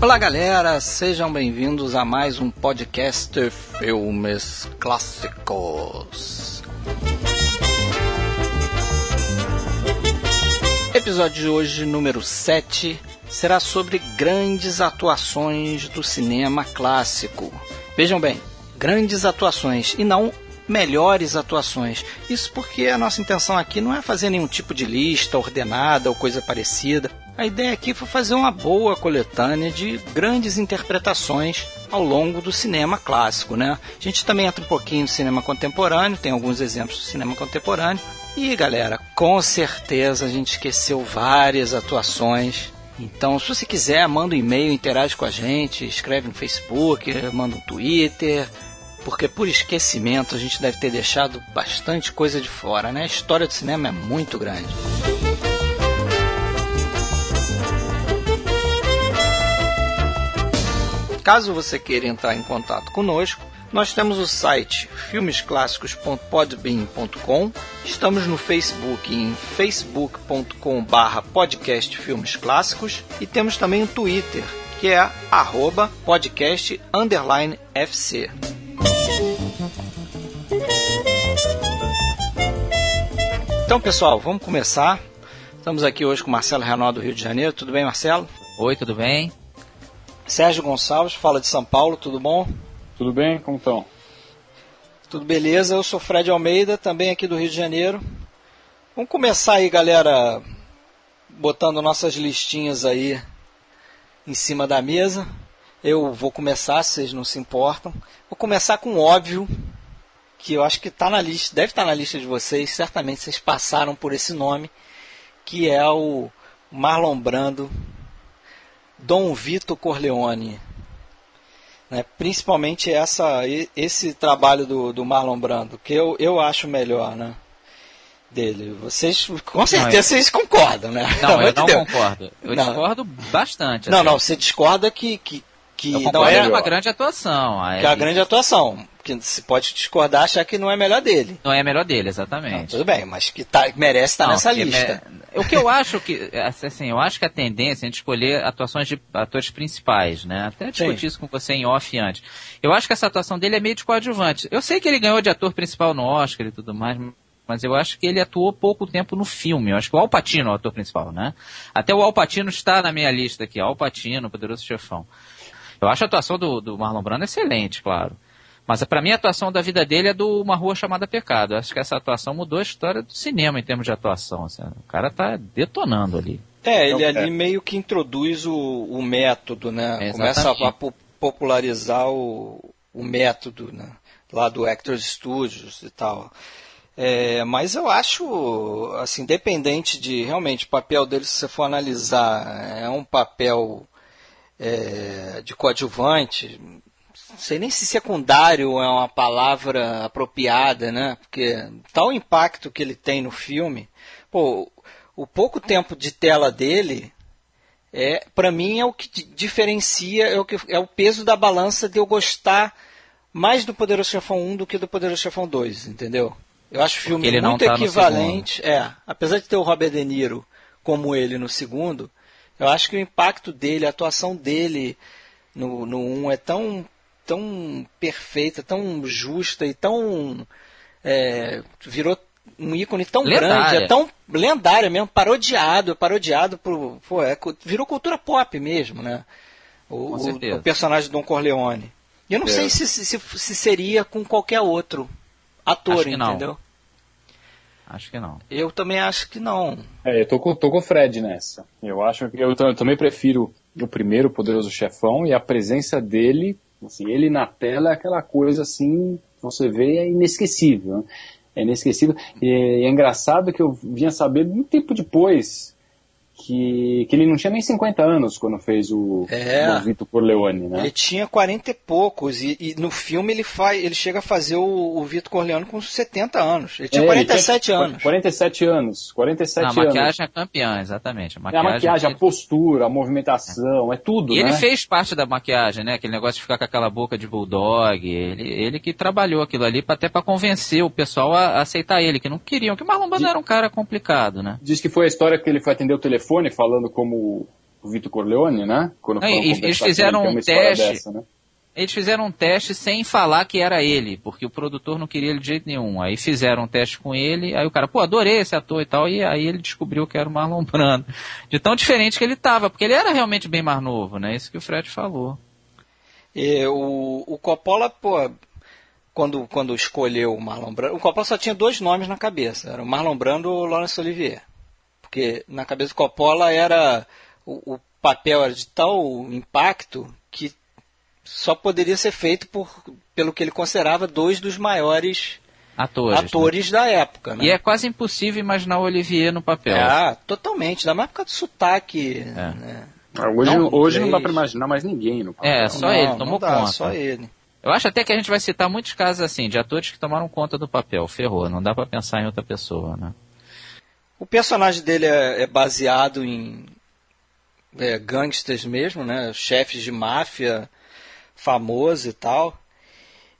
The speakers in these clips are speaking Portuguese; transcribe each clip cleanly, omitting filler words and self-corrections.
Olá galera, sejam bem-vindos a mais um podcast Filmes Clássicos. Episódio de hoje, número 7, será sobre grandes atuações do cinema clássico. Vejam bem, grandes atuações e não melhores atuações. Isso porque a nossa intenção aqui não é fazer nenhum tipo de lista ordenada ou coisa parecida. A ideia aqui foi fazer uma boa coletânea de grandes interpretações ao longo do cinema clássico, né? A gente também entra um pouquinho no cinema contemporâneo, tem alguns exemplos do cinema contemporâneo. E, galera, com certeza a gente esqueceu várias atuações. Então, se você quiser, manda um e-mail, interage com a gente, escreve no Facebook, manda um Twitter, porque por esquecimento a gente deve ter deixado bastante coisa de fora, né? A história do cinema é muito grande. Caso você queira entrar em contato conosco, nós temos o site filmesclassicos.podbean.com, estamos no Facebook em facebook.com/podcastfilmesclassicos e temos também o Twitter, que é @podcast_FC. Então pessoal, vamos começar. Estamos aqui hoje com o Marcelo Renaud do Rio de Janeiro. Tudo bem, Marcelo? Oi, tudo bem. Sérgio Gonçalves, fala de São Paulo, tudo bom? Tudo bem, como estão? Tudo beleza, eu sou Fred Almeida, também aqui do Rio de Janeiro. Vamos começar aí, galera, botando nossas listinhas aí em cima da mesa. Eu vou começar, se vocês não se importam. Vou começar com o óbvio, que eu acho que está na lista, deve estar na lista de vocês, certamente vocês passaram por esse nome, que é o Marlon Brando, Dom Vito Corleone, né? Principalmente esse trabalho do Marlon Brando, que eu acho melhor, né? Dele. Vocês, com certeza, não, vocês concordam, né? Não, eu não concordo. Eu não. Discordo bastante. Não, assim. Não, você discorda que não é uma grande atuação. Que é uma grande atuação. Que você pode discordar, achar que não é melhor dele. Não é melhor dele, exatamente. Não, tudo bem, mas que merece estar nessa lista. O que eu acho que, assim, eu acho que a tendência é a gente escolher atuações de atores principais, né? Até discuti isso com você em off antes. Eu acho que essa atuação dele é meio de coadjuvante. Eu sei que ele ganhou de ator principal no Oscar e tudo mais, mas eu acho que ele atuou pouco tempo no filme. Eu acho que o Al Pacino é o ator principal, né? Até o Al Pacino está na minha lista aqui. Al Pacino, Poderoso Chefão. Eu acho a atuação do Marlon Brando excelente, claro. Mas pra mim a atuação da vida dele é do Uma Rua Chamada Pecado. Eu acho que essa atuação mudou a história do cinema em termos de atuação. Assim, o cara tá detonando ali. Ele ali meio que introduz o método, né? Começa a popularizar o método, né? Lá do Actors Studios e tal. Mas eu acho, assim, independente de realmente o papel dele, se você for analisar, é um papel de coadjuvante. Não sei nem se secundário é uma palavra apropriada, né? Porque tal impacto que ele tem no filme, pô, o pouco tempo de tela dele, para mim é o que diferencia, é o peso da balança de eu gostar mais do Poderoso Chefão 1 do que do Poderoso Chefão 2, entendeu? Eu acho o filme muito equivalente, apesar de ter o Robert De Niro como ele no segundo, eu acho que o impacto dele, a atuação dele no 1 é tão perfeita, tão justa e tão... virou um ícone tão grande, é tão lendária mesmo, parodiado virou cultura pop mesmo, né? O personagem do Don Corleone. E eu não sei se seria com qualquer outro ator, acho, entendeu? Não. Acho que não. Eu também acho que não. Eu tô com o Fred nessa. Eu acho que eu também prefiro o primeiro Poderoso Chefão e a presença dele, assim, ele na tela é aquela coisa assim, você vê, é inesquecível. Né? É inesquecível. E é engraçado que eu vinha saber muito tempo depois que ele não tinha nem 50 anos quando fez o Vito Corleone, né? Ele tinha 40 e poucos, e no filme ele chega a fazer o Vito Corleone com 70 anos. Ele tinha 47 anos. 47 anos. A maquiagem é campeã, exatamente. A maquiagem, a postura, a movimentação, é tudo, e né? Ele fez parte da maquiagem, né? Aquele negócio de ficar com aquela boca de bulldog. Ele que trabalhou aquilo ali até para convencer o pessoal a aceitar ele, que não queriam, que o Marlon Brando era um cara complicado, né? Diz que foi a história que ele foi atender o telefone falando como o Vito Corleone, né? Quando não, eles fizeram um teste dessa, né? Eles fizeram um teste sem falar que era ele, porque o produtor não queria ele de jeito nenhum. Aí fizeram um teste com ele, aí o cara, pô, adorei esse ator e tal, e aí ele descobriu que era o Marlon Brando. De tão diferente que ele estava, porque ele era realmente bem mais novo, né? Isso que o Fred falou. E o Coppola, pô, quando escolheu o Marlon Brando, o Coppola só tinha dois nomes na cabeça, era o Marlon Brando ou o Laurence Olivier. Porque na cabeça do Coppola era o papel era de tal impacto que só poderia ser feito pelo que ele considerava dois dos maiores atores né? da época. Né? E é quase impossível imaginar o Olivier no papel. Ah, totalmente. Ainda mais por causa do sotaque. É. Né? Hoje não dá para imaginar mais ninguém no papel. É, só ele tomou conta. Só ele. Eu acho até que a gente vai citar muitos casos assim, de atores que tomaram conta do papel. Ferrou, não dá para pensar em outra pessoa. Né? O personagem dele é baseado em gangsters mesmo, né? Chefes de máfia... famoso e tal,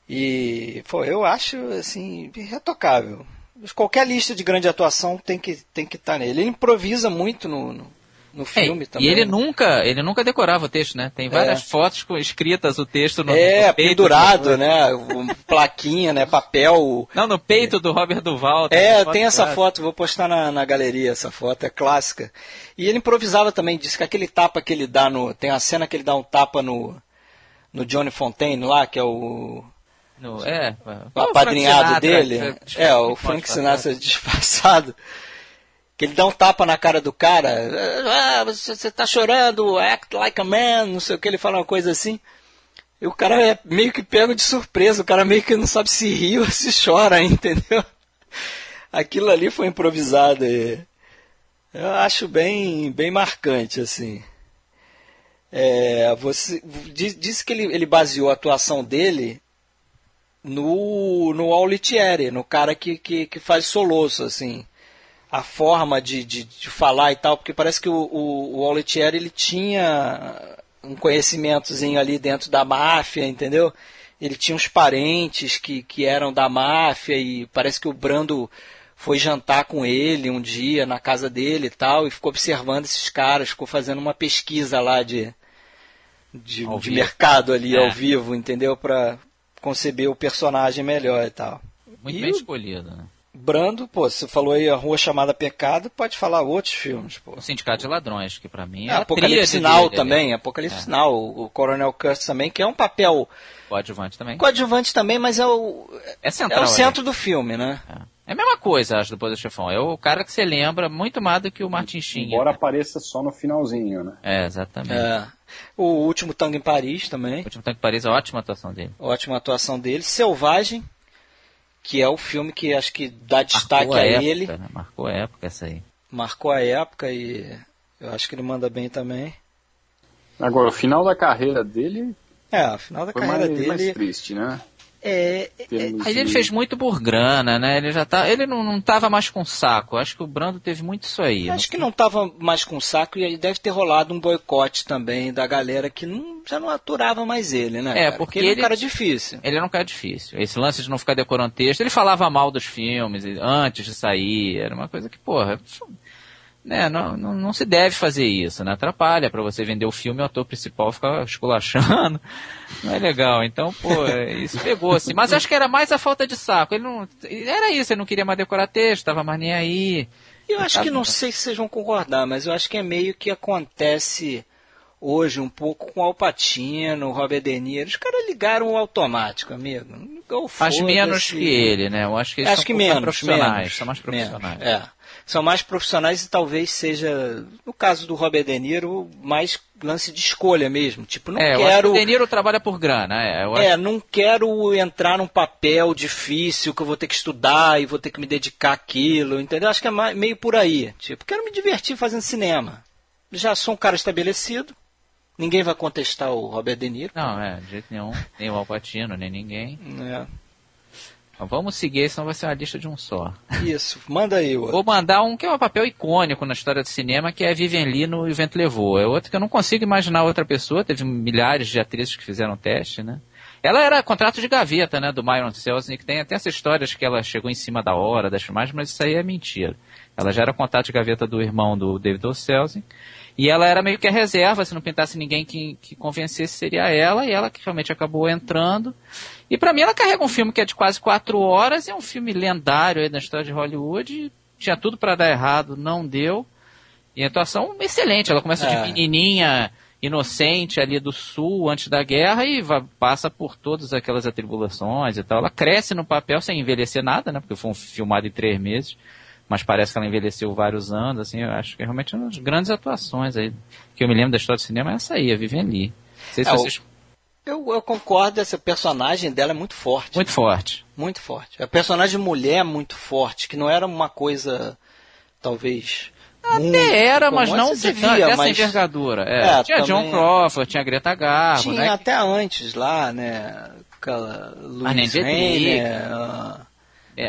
e eu acho assim, irretocável. Qualquer lista de grande atuação tem que estar nele. Ele improvisa muito no filme também. E ele nunca decorava o texto, né? Tem várias fotos escritas o texto no peito, pendurado, né? Plaquinha, né? Papel. Não, no peito do Robert Duval. Tem essa foto, vou postar na galeria essa foto, é clássica. E ele improvisava também, disse que aquele tapa que ele dá tem a cena que ele dá um tapa no Johnny Fontaine lá, que é o apadrinhado dele. O Frank Sinatra disfarçado. Que ele dá um tapa na cara do cara. Ah, você tá chorando, act like a man, não sei o que. Ele fala uma coisa assim. E o cara é meio que pego de surpresa. O cara meio que não sabe se ri ou se chora, entendeu? Aquilo ali foi improvisado. Eu acho bem, bem marcante, assim. Você disse que ele baseou a atuação dele no Aulitieri, no cara que faz soluço, assim, a forma de falar e tal, porque parece que o Aulitieri, ele tinha um conhecimentozinho ali dentro da máfia, entendeu? Ele tinha uns parentes que eram da máfia, e parece que o Brando foi jantar com ele um dia na casa dele e tal, e ficou observando esses caras, ficou fazendo uma pesquisa lá de mercado ali ao vivo, entendeu? Pra conceber o personagem melhor e tal. Muito bem escolhido, né? Brando, você falou aí A Rua Chamada Pecado, pode falar outros filmes, O Sindicato de Ladrões, que pra mim é Apocalipse Sinal também, Apocalipse Sinal, o Coronel Kurtz também, que é um papel... Coadjuvante também, mas é o centro do filme, né? É a mesma coisa, acho, do Poder do Chefão. É o cara que você lembra muito mais do que o Martin Sheen. Embora apareça só no finalzinho, né? É, exatamente. O Último Tango em Paris também. O Último Tango em Paris é ótima atuação dele. Ótima atuação dele. Selvagem, que é o filme que acho que dá destaque a ele. Né? Marcou a época essa aí. Marcou a época, e eu acho que ele manda bem também. Agora, o final da carreira dele... o final da carreira dele... Foi mais triste, né? Aí ele fez muito por grana, né? Ele já ele não estava mais com saco. Acho que o Brando teve muito isso aí. Acho que não estava mais com saco, e aí deve ter rolado um boicote também da galera que já não aturava mais ele, né? Porque ele era um cara difícil. Ele era um cara difícil. Esse lance de não ficar decorando texto, ele falava mal dos filmes antes de sair. Era uma coisa que, não se deve fazer isso, né? Atrapalha pra você vender o filme e o ator principal ficar esculachando. Não é legal. Então, isso pegou, assim. Mas acho que era mais a falta de saco. Era isso, ele não queria mais decorar texto, tava mais nem aí. Eu acho que, não sei se vocês vão concordar, mas eu acho que é meio que acontece hoje um pouco com o Al Pacino, o Robert De Niro. Os caras ligaram o automático, amigo. Faz menos que ele, né? Eu acho que eles são mais profissionais. São mais profissionais. São mais profissionais, e talvez seja, no caso do Robert De Niro, mais lance de escolha mesmo. O De Niro trabalha por grana. Não quero entrar num papel difícil que eu vou ter que estudar e vou ter que me dedicar àquilo, entendeu? Acho que é meio por aí. Quero me divertir fazendo cinema. Já sou um cara estabelecido. Ninguém vai contestar o Robert De Niro. Não, de jeito nenhum. Nem o Al Pacino, nem ninguém. Vamos seguir, senão vai ser uma lista de um só. Isso, manda aí. Vou mandar um que é um papel icônico na história do cinema, que é a Vivien Leigh no O Vento Levou. É outro que eu não consigo imaginar outra pessoa. Teve milhares de atrizes que fizeram teste, né? Ela era contrato de gaveta, né, do Myron Selznick. Tem até essas histórias que ela chegou em cima da hora das filmagens, mas isso aí é mentira. Ela já era contrato de gaveta do irmão do David O. Selznick. E ela era meio que a reserva, se não pintasse ninguém que convencesse, seria ela. E ela que realmente acabou entrando. E pra mim ela carrega um filme que é de quase 4 horas, é um filme lendário aí na história de Hollywood. Tinha tudo pra dar errado, não deu. E a atuação excelente. Ela começa de menininha inocente ali do sul, antes da guerra, e passa por todas aquelas atribulações e tal. Ela cresce no papel sem envelhecer nada, né? Porque foi filmado em 3 meses. Mas parece que ela envelheceu vários anos, assim. Eu acho que é realmente uma das grandes atuações aí que eu me lembro da história do cinema é essa aí, a Vivien Leigh. Não sei se vocês... eu concordo, essa personagem dela é muito forte. Muito forte. Muito forte. A personagem mulher é muito forte, que não era uma coisa, talvez... Até era, mas não tinha essa envergadura. É, tinha também... John Crawford, tinha Greta Garbo. Tinha, né? Até antes lá, né? Aquela Louise Hay,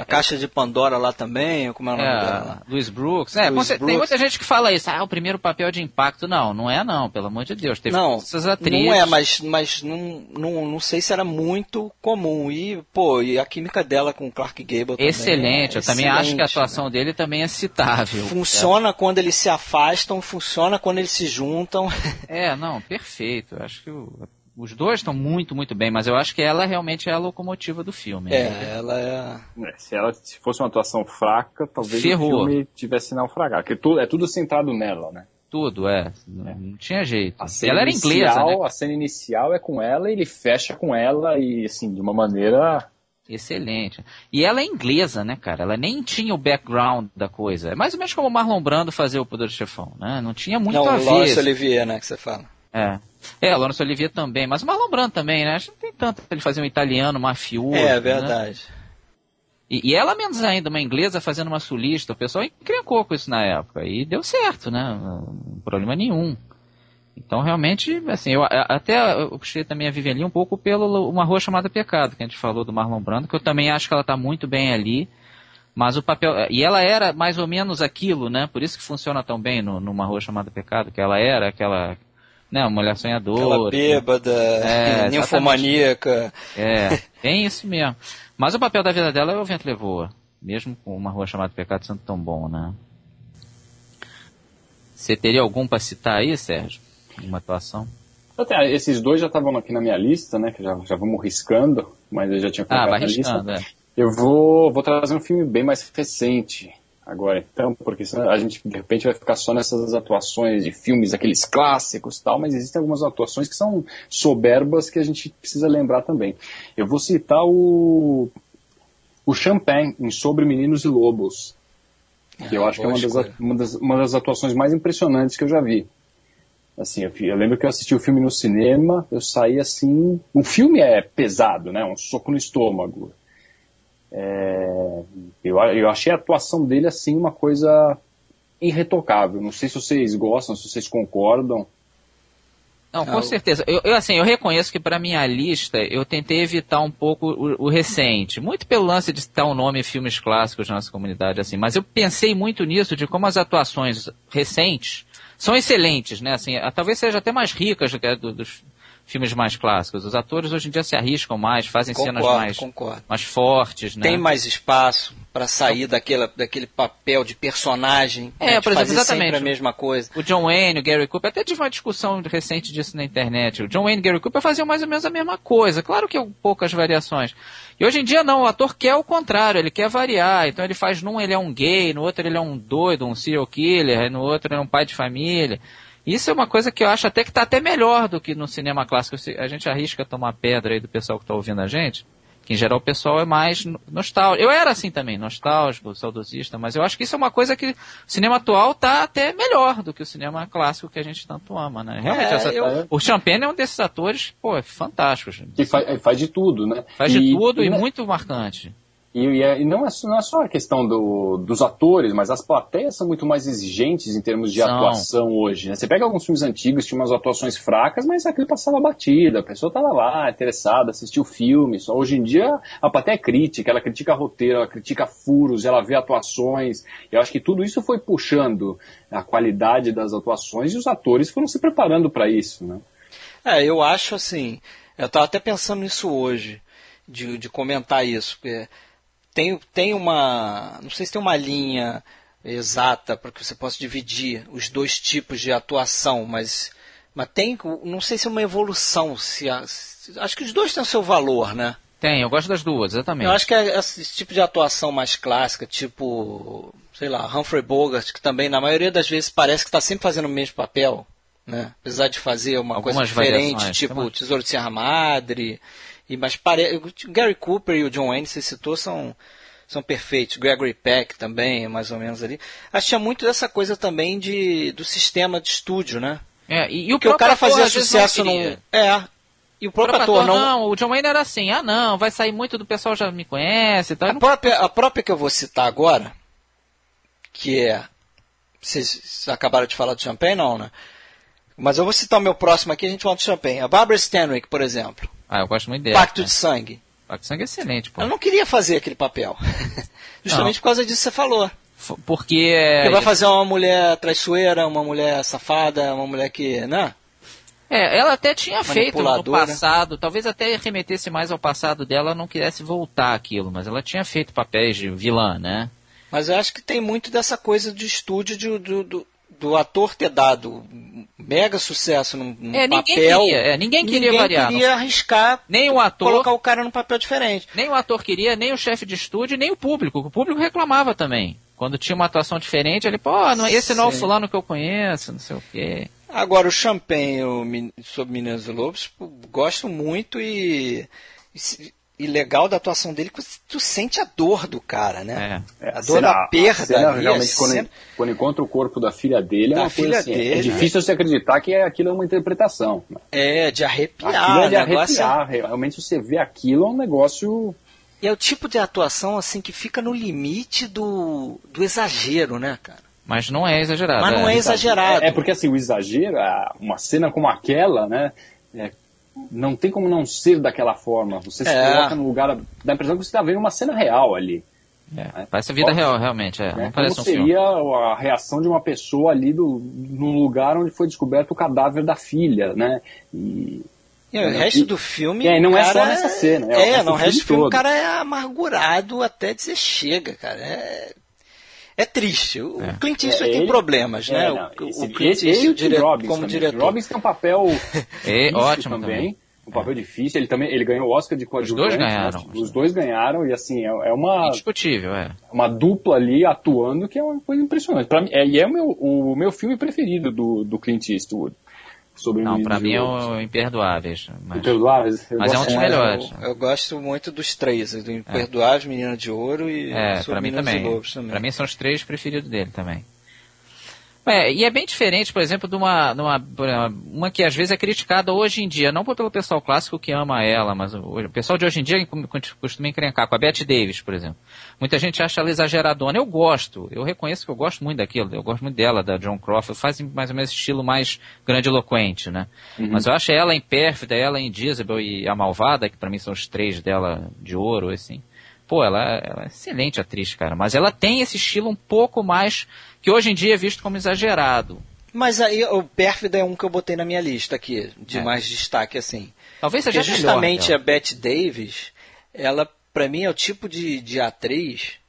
a Caixa de Pandora lá também, como é o nome dela? Louise Brooks. Brooks. Tem muita gente que fala isso, o primeiro papel de impacto. Não é, pelo amor de Deus. Teve essas atrizes. Não é, mas não sei se era muito comum. E a química dela com o Clark Gable também. Excelente, eu também acho que a atuação dele também é citável. Funciona quando eles se afastam, funciona quando eles se juntam. Perfeito. Eu acho que os dois estão muito, muito bem, mas eu acho que ela realmente é a locomotiva do filme. Ela é... Se fosse uma atuação fraca, talvez o filme tivesse naufragado. Porque é tudo centrado nela, né? Tudo, Não tinha jeito. Ela era inglesa, né? A cena inicial é com ela, ele fecha com ela, e assim, de uma maneira... Excelente. E ela é inglesa, né, cara? Ela nem tinha o background da coisa. É mais ou menos como o Marlon Brando fazia o Poderoso Chefão, né? Não tinha muito a ver. Não, o Laurence Olivier, né, que você fala. Laurence Olivier também, mas o Marlon Brando também, né? Acho que não tem tanto pra ele fazer um italiano mafioso. É verdade. Né? E ela menos ainda, uma inglesa fazendo uma sulista. O pessoal encrencou com isso na época. E deu certo, né? Não, problema nenhum. Então, realmente, assim, eu puxei também a Vivien Leigh um pouco pelo Uma Rua Chamada Pecado, que a gente falou do Marlon Brando, que eu também acho que ela tá muito bem ali. Mas o papel... E ela era mais ou menos aquilo, né? Por isso que funciona tão bem no Uma Rua Chamada Pecado, que ela era aquela... Não, mulher sonhadora. Aquela bêbada, ninfomaníaca. Bem isso mesmo. Mas o papel da vida dela é O Vento Levou. Mesmo com Uma Rua Chamada Pecado sendo tão bom, né? Você teria algum pra citar aí, Sérgio? Uma atuação? Esses dois já estavam aqui na minha lista, né? Que já vamos riscando, mas eu já tinha colocado na lista. Eu vou trazer um filme bem mais recente agora, então, porque a gente de repente vai ficar só nessas atuações de filmes, aqueles clássicos e tal, mas existem algumas atuações que são soberbas que a gente precisa lembrar também. Eu vou citar o Champagne em Sobre Meninos e Lobos, que eu acho que é uma das atuações mais impressionantes que eu já vi. Assim, eu lembro que eu assisti o filme no cinema, eu saí assim... O filme é pesado, né? Um soco no estômago. Eu achei a atuação dele assim uma coisa irretocável. Não sei se vocês gostam, se vocês concordam. Não, com certeza. Eu reconheço que para minha lista eu tentei evitar um pouco o recente, muito pelo lance de citar o nome em filmes clássicos da nossa comunidade, assim. Mas eu pensei muito nisso, de como as atuações recentes são excelentes, né? Assim, talvez seja até mais ricas do que dos filmes mais clássicos. Os atores hoje em dia se arriscam mais, fazem cenas mais fortes, né? Tem mais espaço para sair daquele papel de personagem, né? Por exemplo, exatamente a mesma coisa. O John Wayne, o Gary Cooper, até tive uma discussão recente disso na internet. O John Wayne e o Gary Cooper faziam mais ou menos a mesma coisa, claro que poucas variações. E hoje em dia não, o ator quer o contrário, ele quer variar. Então ele faz num ele é um gay, no outro ele é um doido, um serial killer, no outro ele é um pai de família. Isso é uma coisa que eu acho até que está até melhor do que no cinema clássico. A gente arrisca tomar pedra aí do pessoal que está ouvindo a gente, que em geral o pessoal é mais nostálgico. Eu era assim também, nostálgico, saudosista, mas eu acho que isso é uma coisa que o cinema atual está até melhor do que o cinema clássico que a gente tanto ama, né? Realmente, o Champagne é um desses atores, fantásticos. E faz de tudo, né? Faz de tudo e muito marcante. E não é só a questão dos atores, mas as plateias são muito mais exigentes em termos de atuação hoje, né? Você pega alguns filmes antigos, tinha umas atuações fracas, mas aquilo passava batida, a pessoa estava lá, interessada, assistiu o filme. Só hoje em dia a plateia é crítica, ela critica roteiro, ela critica furos, ela vê atuações. Eu acho que tudo isso foi puxando a qualidade das atuações e os atores foram se preparando para isso, né? Eu acho assim... Eu estava até pensando nisso hoje, de comentar isso, porque tem uma... não sei se tem uma linha exata para que você possa dividir os dois tipos de atuação, mas tem, não sei se é uma evolução, acho que os dois têm o seu valor, né? Tem, eu gosto das duas, exatamente. Eu acho que esse tipo de atuação mais clássica, tipo, sei lá, Humphrey Bogart, que também, na maioria das vezes, parece que está sempre fazendo o mesmo papel, né? Apesar de fazer uma algumas coisa diferente, tipo o Tesouro de Serra Madre, mas Gary Cooper e o John Wayne, você citou, são perfeitos. Gregory Peck também, mais ou menos ali. Acho que tinha muito dessa coisa também do sistema de estúdio, né? É, e o cara fazia sucesso num... É, e o próprio ator não... O John Wayne era assim, vai sair muito do pessoal já me conhece e tal. A própria que eu vou citar agora, que é... Vocês acabaram de falar do Champagne, não, né? Mas eu vou citar o meu próximo aqui, a gente fala do Champagne. A Barbara Stanwyck, por exemplo. Ah, eu gosto muito dele. Pacto de Sangue. Pacto de Sangue é excelente, pô. Eu não queria fazer aquele papel. Justamente por causa disso que você falou. Porque vai fazer uma mulher traiçoeira, uma mulher safada, uma mulher que... né? É, ela até tinha feito no passado, talvez até remetesse mais ao passado dela, não quisesse voltar àquilo, mas ela tinha feito papéis de vilã, né? Mas eu acho que tem muito dessa coisa de estúdio do ator ter dado mega sucesso num papel. Ninguém queria arriscar, nem o ator, colocar o cara num papel diferente. Nem o ator queria, nem o chefe de estúdio, nem o público. O público reclamava também. Quando tinha uma atuação diferente, ele, esse não é o fulano que eu conheço, não sei o quê. Agora, o Champagne sobre Meninas e Lobos, gosto muito e legal da atuação dele, porque tu sente a dor do cara, né? É. A dor da perda. Cena, ali, realmente, quando encontra o corpo da filha dele, é difícil você acreditar que aquilo é uma interpretação. É, de arrepiar. Aquilo é de arrepiar. Realmente, você vê aquilo, é um negócio... E é o tipo de atuação, assim, que fica no limite do exagero, né, cara? Mas não é exagerado. Mas não é exagerado. É porque, assim, o exagero, uma cena como aquela, né, não tem como não ser daquela forma. Você se coloca no lugar, dá a impressão que você está vendo uma cena real ali. É, parece a vida real, realmente. É. Não parece como um filme. Seria a reação de uma pessoa ali no lugar onde foi descoberto o cadáver da filha, né? E o resto do filme... não é só nessa cena. O resto do filme o cara é amargurado até dizer chega, cara. É triste. O Clint Eastwood tem problemas, né? O Clint Eastwood como diretor. O Robbins tem um papel ótimo também. Um papel difícil. Ele ganhou o Oscar de coadjuvante. Os dois ganharam. Os dois ganharam e, assim, é uma... indiscutível, é. Uma dupla ali atuando que é uma coisa impressionante. Pra mim, e é o meu filme preferido do Clint Eastwood. Não, pra mim é o Imperdoáveis. Mas é um dos melhores. Eu gosto muito dos três, do Imperdoáveis, Menina de Ouro e Sobre Meninas e Lobos também. Pra mim são os três preferidos dele também. E é bem diferente, por exemplo, de uma que às vezes é criticada hoje em dia, não pelo pessoal clássico que ama ela, mas o pessoal de hoje em dia costuma encrencar com a Bette Davis, por exemplo. Muita gente acha ela exageradona. Eu gosto, eu reconheço que eu gosto muito daquilo, eu gosto muito dela, da Joan Crawford, faz mais ou menos estilo mais grandiloquente, né? Uhum. Mas eu acho ela Impérfida, ela Indizível e a Malvada, que pra mim são os três dela de ouro, assim. Ela é excelente atriz, cara. Mas ela tem esse estilo um pouco mais... que hoje em dia é visto como exagerado. Mas aí o Pérfida é um que eu botei na minha lista aqui, de mais destaque, assim. Talvez seja melhor. Justamente a Bette Davis, ela, pra mim, é o tipo de atriz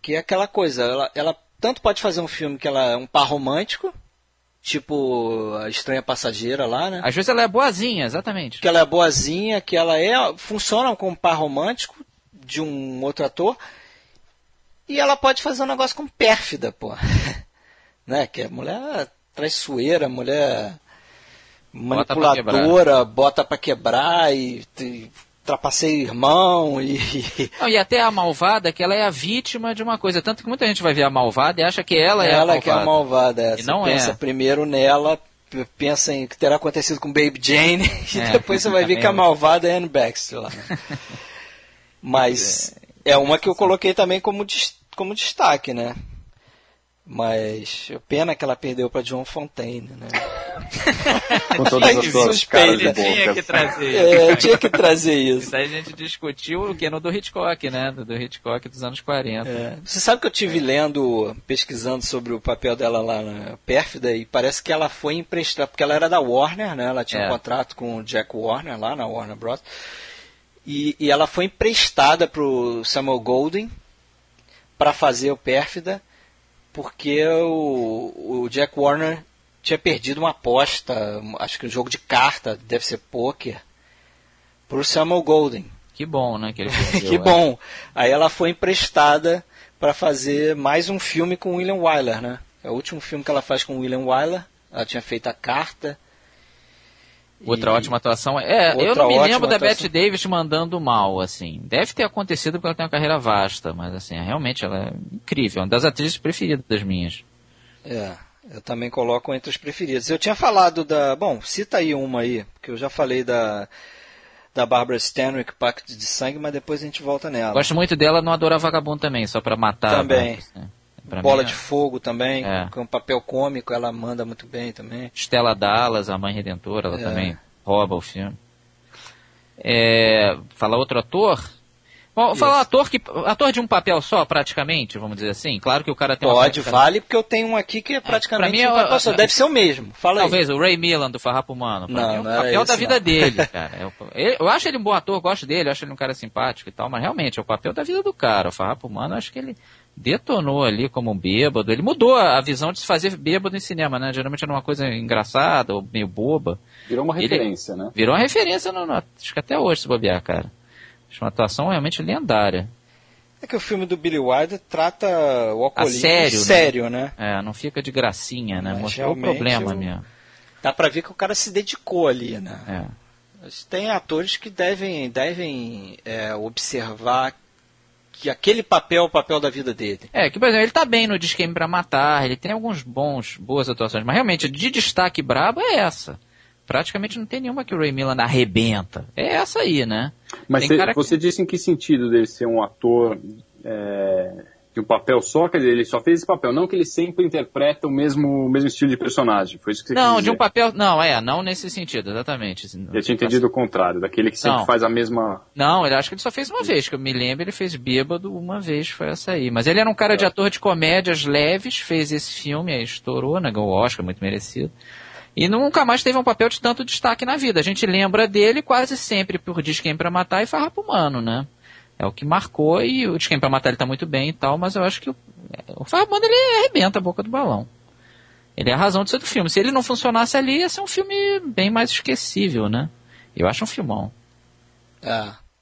que é aquela coisa, ela tanto pode fazer um filme que ela é um par romântico, tipo A Estranha Passageira lá, né? Às vezes ela é boazinha, exatamente. Que ela é boazinha, que ela funciona como par romântico, de um outro ator, e ela pode fazer um negócio com Pérfida, pô. Né? Que é mulher traiçoeira, mulher manipuladora, bota pra quebrar e trapaceia o irmão e... Não, e até a Malvada, que ela é a vítima de uma coisa, tanto que muita gente vai ver a Malvada e acha que ela é a malvada. Ela que é a malvada, e não pensa primeiro nela, pensa em o que terá acontecido com Baby Jane e depois você vai ver que a malvada é Anne Baxter lá. Mas é uma que eu coloquei também como destaque, né? Mas pena que ela perdeu para John Fontaine, né? Com todas as suas caras de boca. Tinha que trazer isso. Tinha que trazer isso. Isso aí a gente discutiu o que no do Hitchcock, né? Do Hitchcock dos anos 40. Você sabe que eu estive lendo, pesquisando sobre o papel dela lá na Pérfida, e parece que ela foi emprestada, porque ela era da Warner, né? Ela tinha um contrato com o Jack Warner lá na Warner Bros. E ela foi emprestada pro Samuel Goldwyn para fazer o Pérfida, porque o Jack Warner tinha perdido uma aposta, acho que um jogo de carta, deve ser pôquer, pro Samuel Goldwyn. Que bom, né? Que ele perdeu, que bom. Aí ela foi emprestada para fazer mais um filme com William Wyler, né? É o último filme que ela faz com William Wyler. Ela tinha feito A Carta. Outra ótima atuação. Eu não me lembro da Bette Davis mandando mal, assim. Deve ter acontecido porque ela tem uma carreira vasta, mas assim, realmente ela é incrível. Uma das atrizes preferidas das minhas. Eu também coloco entre os preferidos. Eu tinha falado da... Bom, cita aí uma aí, porque eu já falei da Barbara Stanwyck, Pacto de Sangue, mas depois a gente volta nela. Gosto muito dela, não Adora Vagabundo também, só pra matar. Também. Bola de Fogo também, com um papel cômico, ela manda muito bem também. Stella Dallas, a Mãe Redentora, ela também rouba o filme. Falar outro ator? Bom, falar ator de um papel só, praticamente, vamos dizer assim. Claro que o cara tem vale, porque eu tenho um aqui que é praticamente pra mim, um papel só. Deve ser o mesmo. Fala talvez aí. O Ray Milland, do Farrapo Humano. Não, é o papel da vida dele, cara. Eu acho ele um bom ator, gosto dele, acho ele um cara simpático e tal, mas realmente é o papel da vida do cara. O Farrapo Humano, eu acho que ele detonou ali como um bêbado. Ele mudou a visão de se fazer bêbado em cinema, né? Geralmente era uma coisa engraçada ou meio boba. Virou uma referência, né? Virou uma referência, acho que até hoje, se bobear, cara. Acho uma atuação realmente lendária. É que o filme do Billy Wilder trata o alcoolismo sério, né? Não fica de gracinha, né? Mas mostrou o problema mesmo. Dá pra ver que o cara se dedicou ali, né? Tem atores que devem observar que aquele papel é o papel da vida dele. Que, por exemplo, ele tá bem no Disqueme Pra Matar, ele tem algumas boas atuações, mas realmente, de destaque brabo é essa. Praticamente não tem nenhuma que o Ray Milland arrebenta. É essa aí, né? Mas você disse em que sentido dele ser um ator de um papel só? Quer dizer, ele só fez esse papel, não que ele sempre interpreta o mesmo estilo de personagem. Foi isso que você quis dizer. De um papel... Não nesse sentido, exatamente. Eu tinha entendido o contrário, daquele que sempre faz a mesma... Não, eu acho que ele só fez uma vez, que eu me lembro, ele fez Bêbado uma vez, foi essa aí. Mas ele era um cara de ator de comédias leves, fez esse filme, aí estourou, ganhou o Oscar, muito merecido. E nunca mais teve um papel de tanto destaque na vida. A gente lembra dele quase sempre por Disqueme Pra Matar e Farrapo Humano, né? É o que marcou, e o Disqueme Pra Matar ele tá muito bem e tal, mas eu acho que o Farrapo Humano, ele arrebenta a boca do balão. Ele é a razão de ser do filme. Se ele não funcionasse ali, ia ser um filme bem mais esquecível, né? Eu acho um filmão.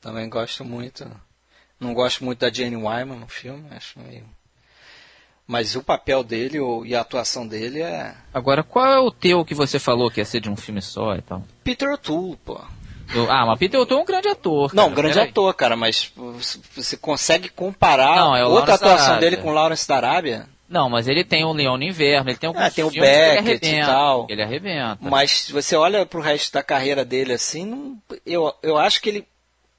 Também gosto muito. Não gosto muito da Jane Wyman no filme, acho meio... Mas o papel dele e a atuação dele é... Agora, qual é o teu que você falou que ia ser de um filme só e tal? Peter O'Toole, pô. Mas Peter O'Toole é um grande ator. Cara. Não, grande ator, cara, mas você consegue comparar outra atuação dele com o Lawrence da Arábia? Não, mas ele tem o Leão no Inverno, ele tem alguns filmes que ele arrebenta. Tem o Beckett e tal. Ele arrebenta. Mas você olha pro resto da carreira dele assim, eu acho que ele...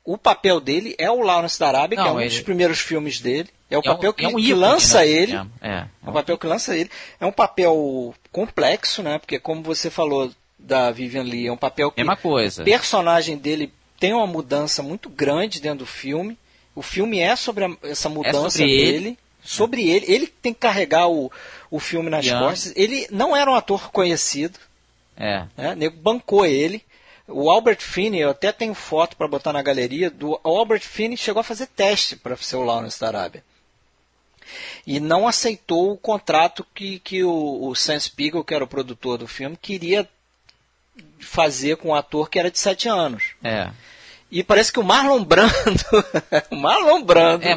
O papel dele é o Lawrence da Arábia, que é um dos primeiros filmes dele. É o papel que lança ele. É o papel que lança ele. É um papel complexo, né? Porque, como você falou da Vivien Leigh, é um papel que... O personagem dele tem uma mudança muito grande dentro do filme. O filme é sobre essa mudança dele. Sobre ele. Ele tem que carregar o filme nas costas. Ele não era um ator conhecido. Nego bancou ele. O Albert Finney, eu até tenho foto para botar na galeria, o Albert Finney chegou a fazer teste para ser o Lawrence da Arábia. E não aceitou o contrato que o Sam Spiegel, que era o produtor do filme, queria fazer com um ator que era de 7 anos. E parece que o Marlon Brando...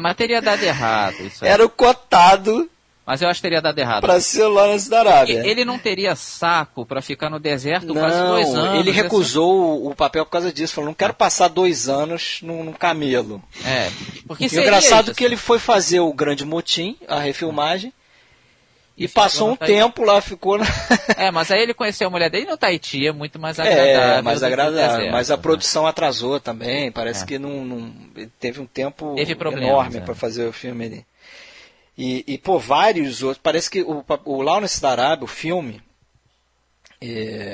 mas teria dado errado. Isso era o cotado... Mas eu acho que teria dado errado. Pra ser o Lawrence da Arábia. Ele não teria saco pra ficar no deserto quase 2 anos. Ele recusou o papel por causa disso. Falou, não quero passar 2 anos num camelo. Porque e engraçado que ele foi fazer o Grande Motim, a refilmagem, e passou um tempo lá, ficou... mas aí ele conheceu a mulher dele no Tahiti, é muito mais agradável. Mais agradável, deserto, mas a produção atrasou também. Parece que não teve um tempo enorme pra fazer o filme ali. E vários outros. Parece que o Lawrence da Arábia, o filme,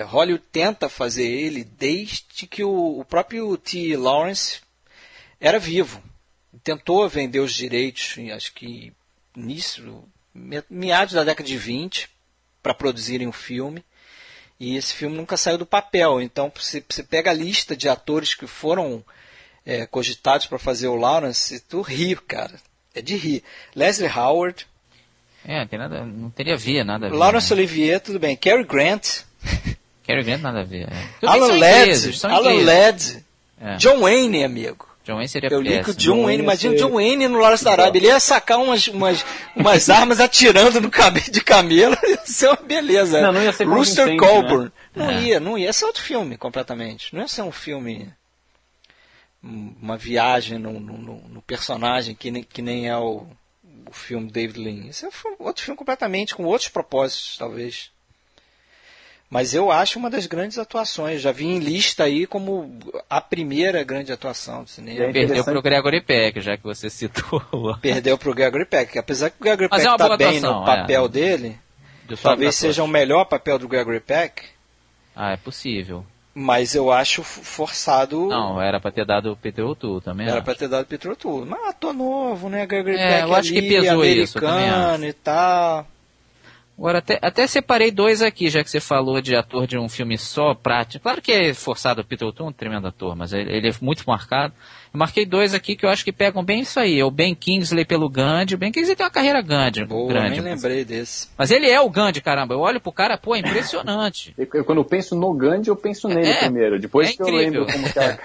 Hollywood tenta fazer ele desde que o próprio T. Lawrence era vivo. Tentou vender os direitos, acho que início, meados da década de 20, para produzirem um filme. E esse filme nunca saiu do papel. Então, você pega a lista de atores que foram cogitados para fazer o Lawrence, tu ri, cara. É de rir. Leslie Howard. Não teria nada a ver. Laurence Olivier, tudo bem. Cary Grant. Cary Grant, nada a ver. Alan Ladd. John Wayne, amigo. John Wayne seria John Wayne, imagina o John Wayne no Lawrence da Arábia. Ele ia sacar umas armas atirando no de camelo. Isso é uma beleza. Não ia ser Rooster Coburn. Né? Não ia. Esse é outro filme, completamente. Não ia ser um filme... Uma viagem no personagem que nem é o filme David Lean. Esse é outro filme completamente, com outros propósitos, talvez. Mas eu acho uma das grandes atuações. Já vi em lista aí como a primeira grande atuação do cinema. Perdeu pro Gregory Peck, já que você citou. Perdeu pro Gregory Peck. Apesar que o Gregory Peck tá bem no papel dele, talvez seja o melhor papel do Gregory Peck. É possível. Mas eu acho forçado... Não, era pra ter dado o Peter O'Toole também. Era pra ter dado o Peter O'Toole. Mas ator novo, né? Gregory Peck eu acho que pesou isso também. E tal... Agora, até separei dois aqui, já que você falou de ator de um filme só, prático. Claro que é forçado, o Peter O'Toole é um tremendo ator, mas ele é muito marcado. Eu marquei dois aqui que eu acho que pegam bem isso aí. É o Ben Kingsley pelo Gandhi. O Ben Kingsley tem uma carreira grande. Eu nem lembrei desse. Mas ele é o Gandhi, caramba. Eu olho pro cara, é impressionante. Eu, quando eu penso no Gandhi, eu penso nele primeiro. Depois que eu lembro como que é.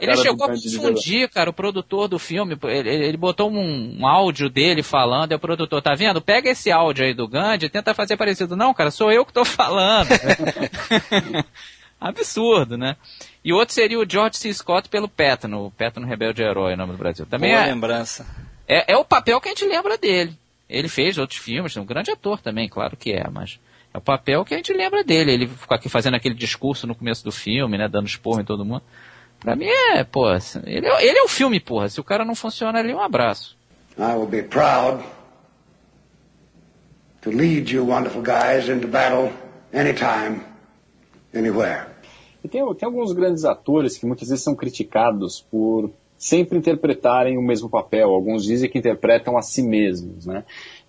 Ele chegou a confundir, cara, o produtor do filme. Ele botou um áudio dele falando. É o produtor, tá vendo? Pega esse áudio aí do Gandhi e tenta fazer parecido. Não, cara, sou eu que tô falando. Absurdo, né? E outro seria o George C. Scott pelo Patton. O Patton Rebelde Herói, o nome do Brasil. Também boa lembrança. É o papel que a gente lembra dele. Ele fez outros filmes, é um grande ator também, claro que é, mas... É o papel que a gente lembra dele. Ele fica aqui fazendo aquele discurso no começo do filme, né? Dando esporro em todo mundo. Pra mim ele é o filme, porra. Se o cara não funciona ali, um abraço. I will be proud to lead you wonderful guys into battle anytime, anywhere. E tem alguns grandes atores que muitas vezes são criticados por sempre interpretarem o mesmo papel. Alguns dizem que interpretam a si mesmos, né?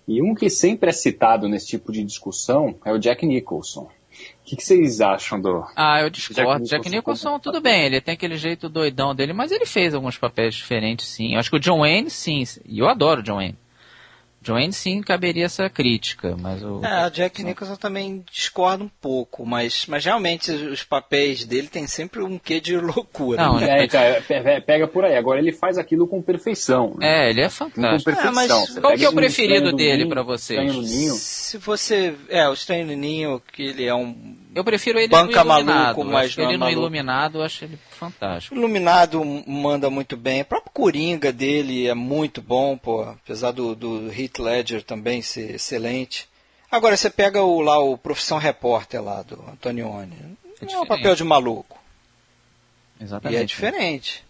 E um que sempre é citado nesse tipo de discussão é o Jack Nicholson. O que vocês acham do... eu discordo. Jack Nicholson, tudo bem, ele tem aquele jeito doidão dele, mas ele fez alguns papéis diferentes, sim. Eu acho que o John Wayne, sim, e eu adoro o John Wayne. John Wayne, sim, caberia essa crítica, mas o... Jack Nicholson também discorda um pouco, mas realmente os papéis dele tem sempre um quê de loucura. Não, né? Cara, pega por aí. Agora ele faz aquilo com perfeição. Né? Ele é fantástico. Mas qual que é o preferido dele pra vocês? Estranho no Ninho. Se você... o Estranho no Ninho, que ele é um... Eu prefiro ele no Iluminado. Iluminado, eu acho ele fantástico. Iluminado manda muito bem. O próprio Coringa dele é muito bom, pô. Apesar do Heath Ledger também ser excelente. Agora você pega o Profissão Repórter lá do Antonioni. Não é um papel de maluco. Exatamente. E é diferente.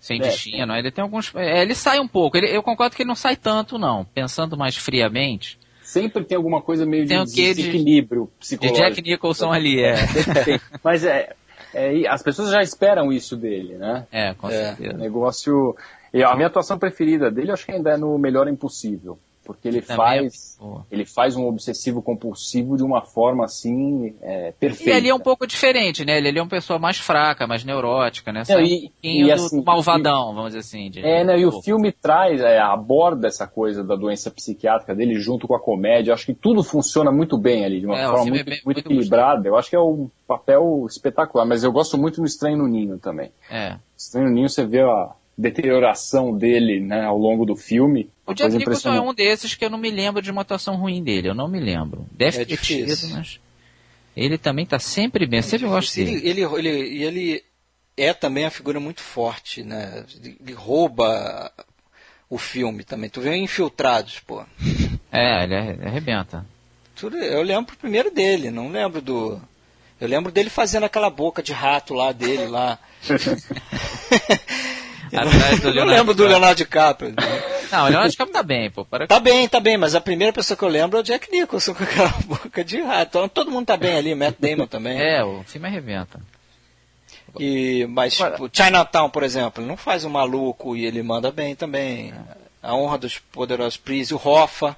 Sem destino. Ele tem alguns... ele sai um pouco. Eu concordo que ele não sai tanto, não. Pensando mais friamente... Sempre tem alguma coisa meio de desequilíbrio psicológico. De Jack Nicholson ali, Mas as pessoas já esperam isso dele, né? Com certeza. Negócio... E a minha atuação preferida dele, acho que ainda é no Melhor Impossível. Porque ele faz um obsessivo compulsivo de uma forma, assim, perfeita. E ele é um pouco diferente, né? Ele é uma pessoa mais fraca, mais neurótica, né? Um malvadão, vamos dizer assim. E o filme traz, aborda essa coisa da doença psiquiátrica dele junto com a comédia. Eu acho que tudo funciona muito bem ali, de uma forma muito, muito equilibrada. Gostado. Eu acho que é um papel espetacular, mas eu gosto muito do Estranho no Ninho também. Estranho no Ninho, você vê a deterioração dele, né, ao longo do filme. O Jack Nicholson é um desses que eu não me lembro de uma atuação ruim dele, eu não me lembro. Deve ter tido, mas ele também está sempre bem, sempre gosto dele. Ele é também uma figura muito forte, né? Ele rouba o filme também. Tu vê Infiltrados, pô. Ele arrebenta. Eu lembro primeiro dele, não lembro do... Eu lembro dele fazendo aquela boca de rato lá dele, lá. Eu não lembro do Leonardo DiCaprio. Não, Leonardo DiCaprio tá bem, pô. Para... tá bem, mas a primeira pessoa que eu lembro é o Jack Nicholson com aquela boca de rato. Então, todo mundo tá bem ali, Matt Damon também. É, o filme arrebenta. E, mas, tipo, Chinatown, por exemplo, não faz um maluco e ele manda bem também. É. A Honra dos Poderosos Príncipes, o Hoffa.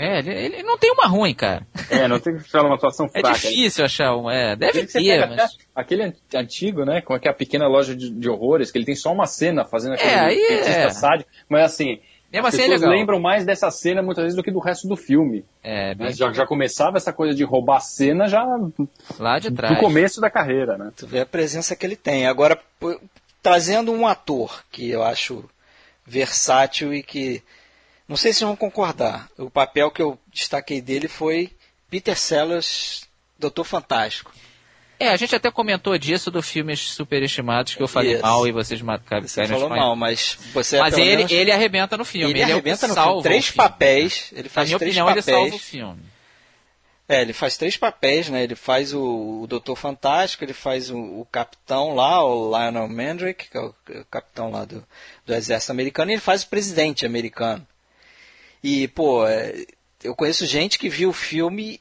É, ele não tem uma ruim, cara. É, não tem que achar uma atuação fraca. É difícil achar uma, deve ter, mas... Aquele antigo, né, como é que é a pequena loja de horrores, que ele tem só uma cena fazendo aquele artista sádico, mas assim... As pessoas lembram mais dessa cena muitas vezes do que do resto do filme. É, bem... já começava essa coisa de roubar a cena já lá de trás, no começo da carreira, né? Tu vê a presença que ele tem. Agora, trazendo um ator que eu acho versátil e que, não sei se vão concordar, o papel que eu destaquei dele foi Peter Sellers, Doutor Fantástico. É, a gente até comentou disso do filmes superestimados que eu falei mal e vocês mataram. Você falou mal, mas você... Mas ele arrebenta no filme. Ele arrebenta no filme. Três papéis. Ele faz três papéis. Na minha opinião, ele salva o filme. É, ele faz três papéis, né? Ele faz o Doutor Fantástico, ele faz o capitão lá, o Lionel Mandrake, que é o capitão lá do exército americano, e ele faz o presidente americano. E, pô, eu conheço gente que viu o filme...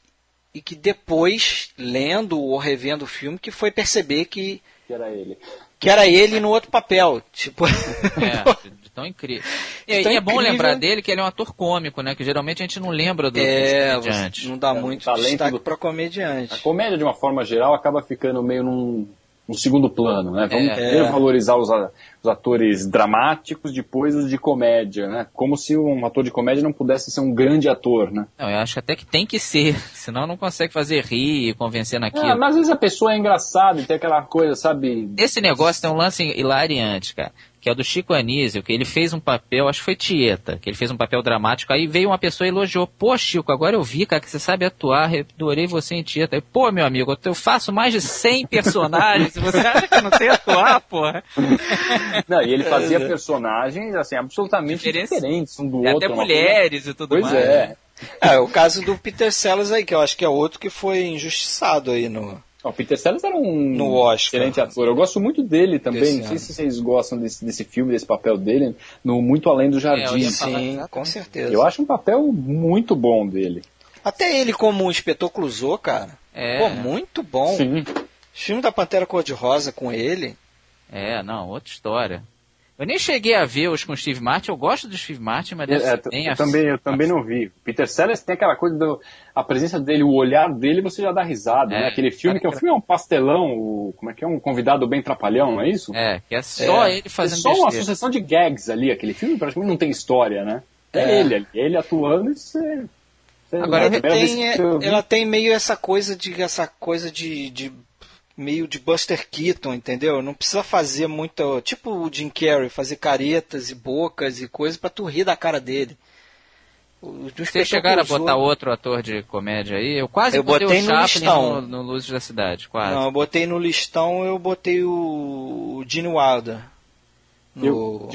E que depois, lendo ou revendo o filme, que foi perceber que era ele. Que era ele no outro papel. Tipo... É, tão incrível. E é bom lembrar dele que ele é um ator cômico, né? Que geralmente a gente não lembra do comediante. Não dá muito talento para comediante. A comédia, de uma forma geral, acaba ficando meio num segundo plano, né? Vamos primeiro valorizar os atores dramáticos, depois os de comédia, né? Como se um ator de comédia não pudesse ser um grande ator, né? Não, eu acho até que tem que ser, senão não consegue fazer rir e convencer naquilo. Ah, mas às vezes a pessoa é engraçada e tem aquela coisa, sabe... Esse negócio tem um lance hilariante, cara, que é o do Chico Anísio, que ele fez um papel, acho que foi Tieta, que ele fez um papel dramático, aí veio uma pessoa e elogiou, pô, Chico, agora eu vi, cara, que você sabe atuar, adorei você em Tieta. Aí, pô, meu amigo, eu faço mais de 100 personagens, você acha que eu não sei atuar, porra? Não, e ele fazia personagens, assim, absolutamente diferentes um do outro. Até mulheres e tudo mais. Pois é. É, o caso do Peter Sellers aí, que eu acho que é outro que foi injustiçado aí no... O Peter Sellers era um excelente ator. Eu gosto muito dele também. Não sei se vocês gostam desse filme, desse papel dele, no Muito Além do Jardim. Sim, com certeza. Eu acho um papel muito bom dele. Até ele como um inspetor Clouseau, cara. É. Pô, muito bom. Sim. Filme da Pantera Cor-de-Rosa com ele. É, não, outra história. Eu nem cheguei a ver os com o Steve Martin. Eu gosto do Steve Martin, mas eu também não vi. Peter Sellers tem aquela coisa a presença dele, o olhar dele, você já dá risada, né? Aquele filme que é um pastelão, como é que é? Um convidado bem trapalhão, não é isso? É, que é só ele fazendo besteira. É só uma sucessão de gags ali. Aquele filme praticamente não tem história, né? É ele atuando e você... Agora, ela tem meio essa coisa de meio de Buster Keaton, entendeu? Não precisa fazer muito... Tipo o Jim Carrey, fazer caretas e bocas e coisas pra tu rir da cara dele. Vocês chegaram a botar outro ator de comédia aí? Eu quase botei o Chaplin no Luzes da Cidade, quase. Não, eu botei no listão, eu botei o Gene Wilder. Eu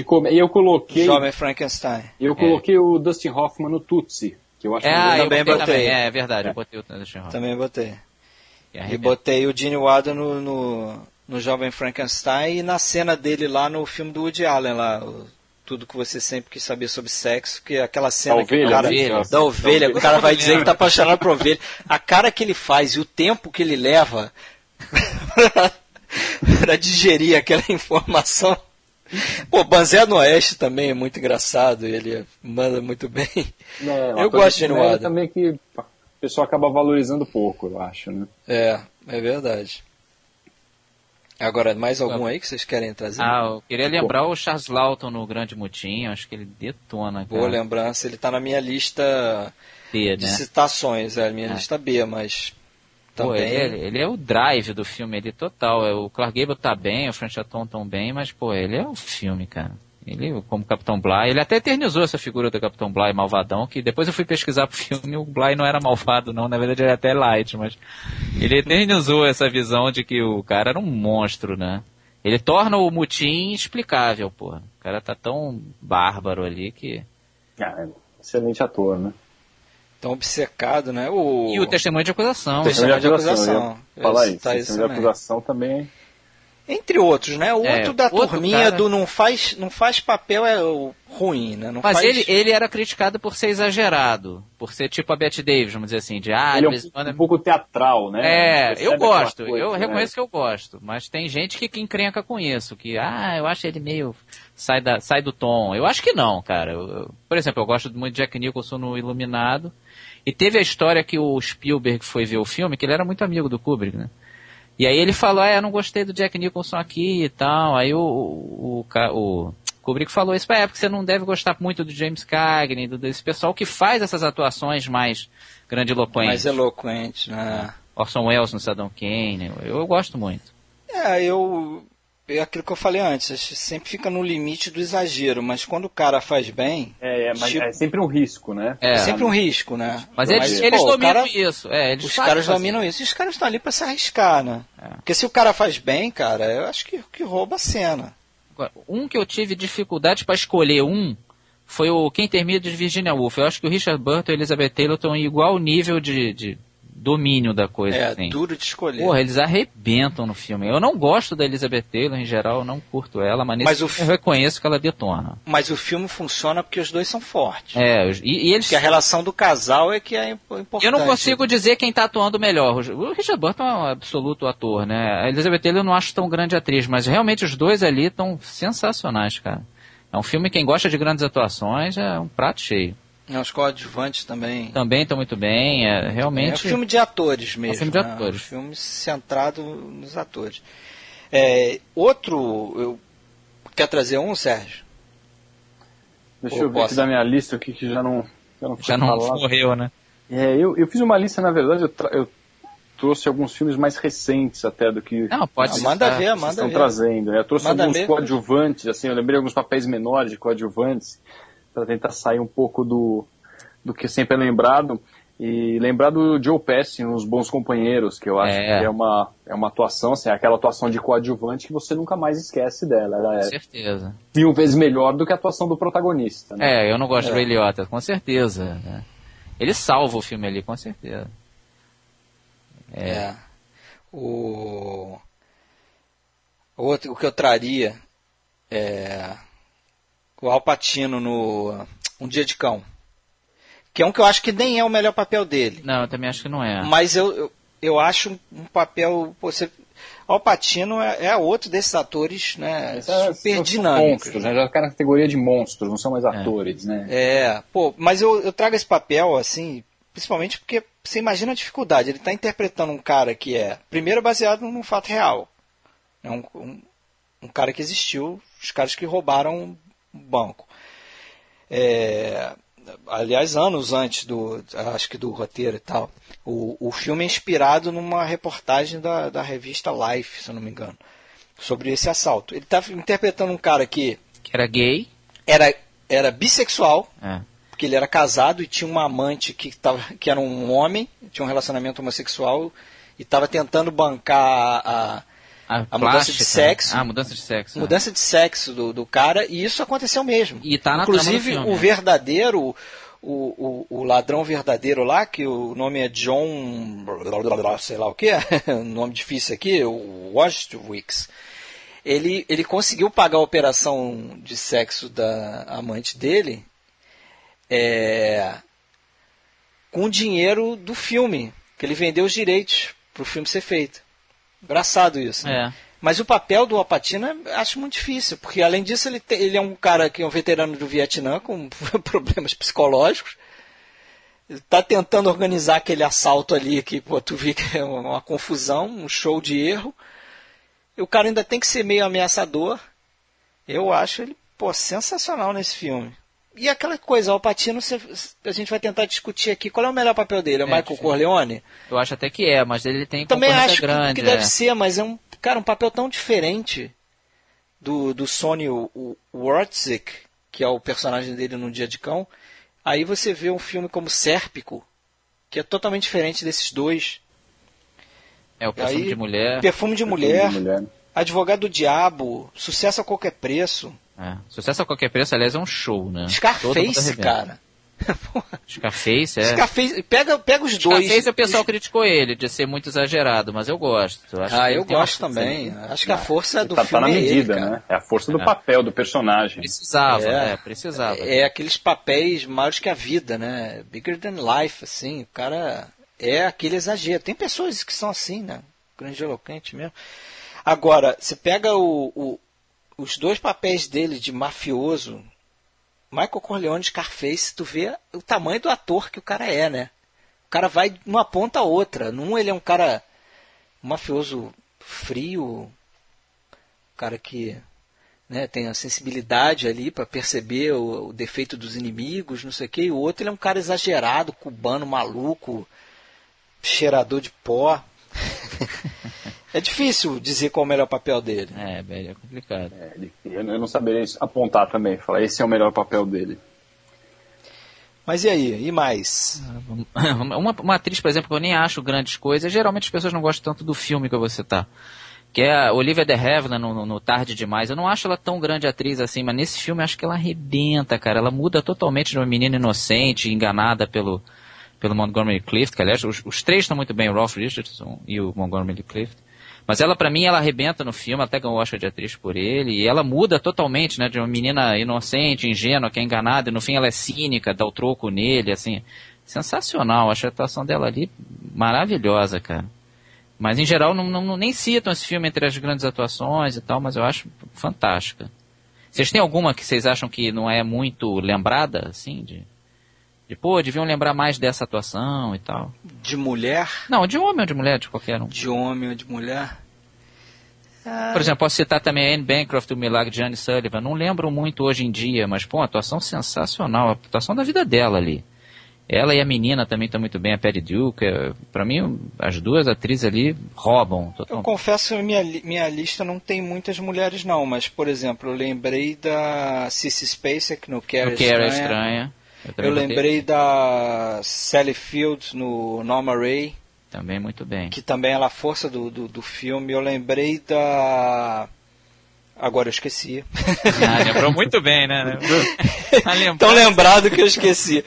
coloquei... Jovem Frankenstein. Eu coloquei o Dustin Hoffman no Tootsie, que eu acho que eu também botei. É verdade, eu botei o Dustin Hoffman. Também botei. E botei o Gene Wilder no Jovem Frankenstein e na cena dele lá no filme do Woody Allen, lá, Tudo que Você Sempre Quis Saber Sobre Sexo, que é aquela cena da ovelha, o cara vai dizer que tá apaixonado por ovelha. A cara que ele faz e o tempo que ele leva pra digerir aquela informação. Pô, Banzé no Oeste também é muito engraçado, ele manda muito bem. Eu gosto de Gene Wilder. Também que... O pessoal acaba valorizando pouco, eu acho, né? É verdade. Agora, mais algum aí que vocês querem trazer? Eu queria lembrar o Charles Laughton no Grande Mutim, acho que ele detona, cara. Boa lembrança, ele tá na minha lista B, de citações, minha lista B, mas também... Pô, ele é o drive do filme, ele total, o Clark Gable tá bem, o Frank Sinatra tão bem, mas, pô, ele é o filme, cara. Ele, como Capitão Bligh, ele até eternizou essa figura do Capitão Bligh malvadão, que depois eu fui pesquisar pro filme, o Bligh não era malvado não, na verdade ele era até light, mas ele eternizou essa visão de que o cara era um monstro, né? Ele torna o mutim explicável, porra. O cara tá tão bárbaro ali que... Ah, excelente ator, né? Tão obcecado, né? E o Testemunho de Acusação. Testemunho de Acusação. Falar isso, Testemunho de Acusação também... Entre outros, né? O outro da outro turminha cara... do não faz papel é ruim, né? Não Mas faz... ele era criticado por ser exagerado, por ser tipo a Bette Davis, vamos dizer assim, de ele é um pouco teatral, né? É, eu gosto, coisa, eu reconheço que eu gosto, mas tem gente que encrenca com isso, que eu acho ele meio sai do tom. Eu acho que não, cara. Por exemplo, eu gosto muito de Jack Nicholson no Iluminado, e teve a história que o Spielberg foi ver o filme, que ele era muito amigo do Kubrick, né? E aí ele falou, eu não gostei do Jack Nicholson aqui e tal. Aí o Kubrick falou isso, porque você não deve gostar muito do James Cagney, desse pessoal que faz essas atuações mais grandiloquentes. Mais eloquentes, né? Orson Welles no Cidadão Kane, eu gosto muito. É aquilo que eu falei antes, sempre fica no limite do exagero, mas quando o cara faz bem... mas tipo, é sempre um risco, né? É sempre um risco, né? Mas eles dominam isso. Os caras dominam isso. E os caras estão ali pra se arriscar, né? Porque se o cara faz bem, cara, eu acho que rouba a cena. Agora, que eu tive dificuldade pra escolher foi o Quem Termina de Virginia Woolf. Eu acho que o Richard Burton e a Elizabeth Taylor estão em igual nível de domínio da coisa. É duro de escolher. Porra, eles arrebentam no filme. Eu não gosto da Elizabeth Taylor, em geral, eu não curto ela, mas eu reconheço que ela detona. Mas o filme funciona porque os dois são fortes. E eles... Porque a relação do casal é que é importante. Eu não consigo dizer quem tá atuando melhor. O Richard Burton é um absoluto ator, né? A Elizabeth Taylor eu não acho tão grande atriz, mas realmente os dois ali estão sensacionais, cara. É um filme, quem gosta de grandes atuações, é um prato cheio. Os coadjuvantes também. Também estão muito bem, realmente... É um filme de atores mesmo. É um filme de atores. É um filme centrado nos atores. Quer trazer Sérgio? Deixa eu ver aqui da minha lista, que já não morreu, né? Eu fiz uma lista, na verdade, eu trouxe alguns filmes mais recentes até do que... Não, pode ser. Manda ver. Estão trazendo. Eu trouxe alguns coadjuvantes, assim, eu lembrei alguns papéis menores de coadjuvantes, para tentar sair um pouco do que sempre é lembrado, e lembrar do Joe Pesci nos Bons Companheiros, que eu acho que é uma atuação, assim, aquela atuação de coadjuvante que você nunca mais esquece dela. Ela com certeza. Mil vezes melhor do que a atuação do protagonista. Né? Eu não gosto do Eliota, com certeza. Ele salva o filme ali, com certeza. O que eu traria é... O Al Pacino no Um Dia de Cão. Que é que eu acho que nem é o melhor papel dele. Não, eu também acho que não é. Mas eu acho um papel... Al Pacino é outro desses atores, né, super dinâmicos. Monstros, né? Já fica na categoria de monstros, não são mais atores, né? Mas eu trago esse papel, assim, principalmente porque você imagina a dificuldade. Ele está interpretando um cara que é, primeiro, baseado num fato real. É um cara que existiu, os caras que roubaram... banco. Aliás, anos antes do roteiro e tal, o filme é inspirado numa reportagem da revista Life, se eu não me engano, sobre esse assalto. Ele estava interpretando um cara que era gay, era bissexual, porque ele era casado e tinha uma amante que era um homem, tinha um relacionamento homossexual e estava tentando bancar a mudança de sexo. Mudança de sexo do cara, e isso aconteceu mesmo. E tá na Inclusive, trama do filme, o verdadeiro, o ladrão verdadeiro lá, que o nome é John... sei lá o que é, nome difícil aqui, o Wojtowicz. Ele conseguiu pagar a operação de sexo da amante dele com dinheiro do filme, que ele vendeu os direitos pro filme ser feito. Engraçado isso, né? Mas o papel do Al Pacino acho muito difícil, porque além disso ele é um cara que é um veterano do Vietnã com problemas psicológicos, está tentando organizar aquele assalto ali que tu vê que é uma confusão, um show de erro, e o cara ainda tem que ser meio ameaçador. Eu acho ele sensacional nesse filme. E aquela coisa, o Al Pacino, a gente vai tentar discutir aqui qual é o melhor papel dele, é o Michael Corleone? Eu acho até que mas ele tem concorrência grande. Também acho que deve ser, mas é um papel tão diferente do Sonny Wurtzik, que é o personagem dele no Dia de Cão. Aí você vê um filme como Sérpico, que é totalmente diferente desses dois. O Perfume de Mulher. Advogado do Diabo, Sucesso a Qualquer Preço. Sucesso a Qualquer Preço, aliás, é um show, né? Scarface, cara. Scarface, é. Scarface, pega os dois. Scarface, o pessoal criticou ele de ser muito exagerado, mas eu gosto. Acho eu gosto também. Assim. Acho que a força do filme na medida, é ele, né? É a força do papel, do personagem. Precisava, né? Precisava. É aqueles papéis maiores que a vida, né? Bigger than life, assim. O cara é aquele exagero. Tem pessoas que são assim, né? Grandiloquente mesmo. Agora, você pega os dois papéis dele de mafioso, Michael Corleone e Scarface, tu vê o tamanho do ator que o cara é, né? O cara vai numa ponta a outra. Num ele é um cara mafioso frio, um cara que, né, tem a sensibilidade ali para perceber o defeito dos inimigos, não sei o quê. E o outro ele é um cara exagerado, cubano, maluco, cheirador de pó. É difícil dizer qual é o melhor papel dele. É complicado. Eu não saberia apontar também, falar esse é o melhor papel dele. Mas e aí? E mais? Uma atriz, por exemplo, que eu nem acho grandes coisas, geralmente as pessoas não gostam tanto do filme que eu vou citar, que é a Olivia de Havilland no Tarde Demais. Eu não acho ela tão grande atriz assim, mas nesse filme eu acho que ela arrebenta, cara. Ela muda totalmente de uma menina inocente, enganada pelo Montgomery Clift, que aliás os três estão muito bem, o Ralph Richardson e o Montgomery Clift. Mas ela, pra mim, ela arrebenta no filme, até ganhou o Oscar de atriz por ele, e ela muda totalmente, né, de uma menina inocente, ingênua, que é enganada, e no fim ela é cínica, dá o troco nele, assim, sensacional, acho a atuação dela ali maravilhosa, cara. Mas, em geral, não nem citam esse filme entre as grandes atuações e tal, mas eu acho fantástica. Vocês têm alguma que vocês acham que não é muito lembrada, assim, deviam lembrar mais dessa atuação e tal? De mulher? Não, de homem ou de mulher, de qualquer um. De homem ou de mulher? Por exemplo, posso citar também a Anne Bancroft, o Milagre de Anne Sullivan. Não lembro muito hoje em dia, mas, pô, atuação sensacional. A atuação da vida dela ali. Ela e a menina também estão muito bem, a Patty Duke. Pra mim, as duas atrizes ali roubam. Eu confesso que minha lista não tem muitas mulheres, não. Mas, por exemplo, eu lembrei da Sissy Spacek no Cara Estranha. Eu lembrei da Sally Field no Norma Ray. Também muito bem. Que também ela é a força do filme. Eu lembrei da... Agora eu esqueci. Lembrou muito bem, né? Tão lembrado que eu esqueci.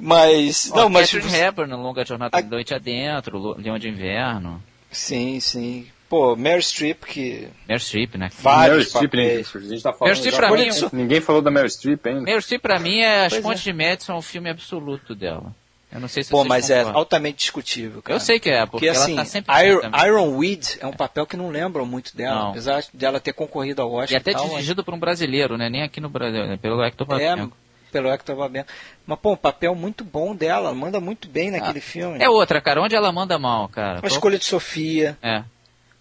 Mas... Oh, não, mas... Catherine Hepburn no Longa Jornada da Noite Adentro, Leão de Inverno. Sim, sim. Pô, Meryl Streep, que... Meryl Streep, né? Vários papéis. Meryl Streep, pra mim... Ninguém falou da Meryl Streep ainda. Meryl Streep, pra mim, é As Pontes de Madison, é um filme absoluto dela. Eu não sei se pô, mas concordam. É altamente discutível, cara. Eu sei que é, porque assim, ela tá sempre... Ironweed é um papel que não lembram muito dela, não. Apesar dela ter concorrido ao Oscar e até tal, dirigido por um brasileiro, né? Nem aqui no Brasil, né? Pelo Hector Babenco. Pelo Hector Babenco. Mas, pô, um papel muito bom dela, ela manda muito bem naquele filme. É outra, cara. Onde ela manda mal, cara? A Escolha de Sofia. É.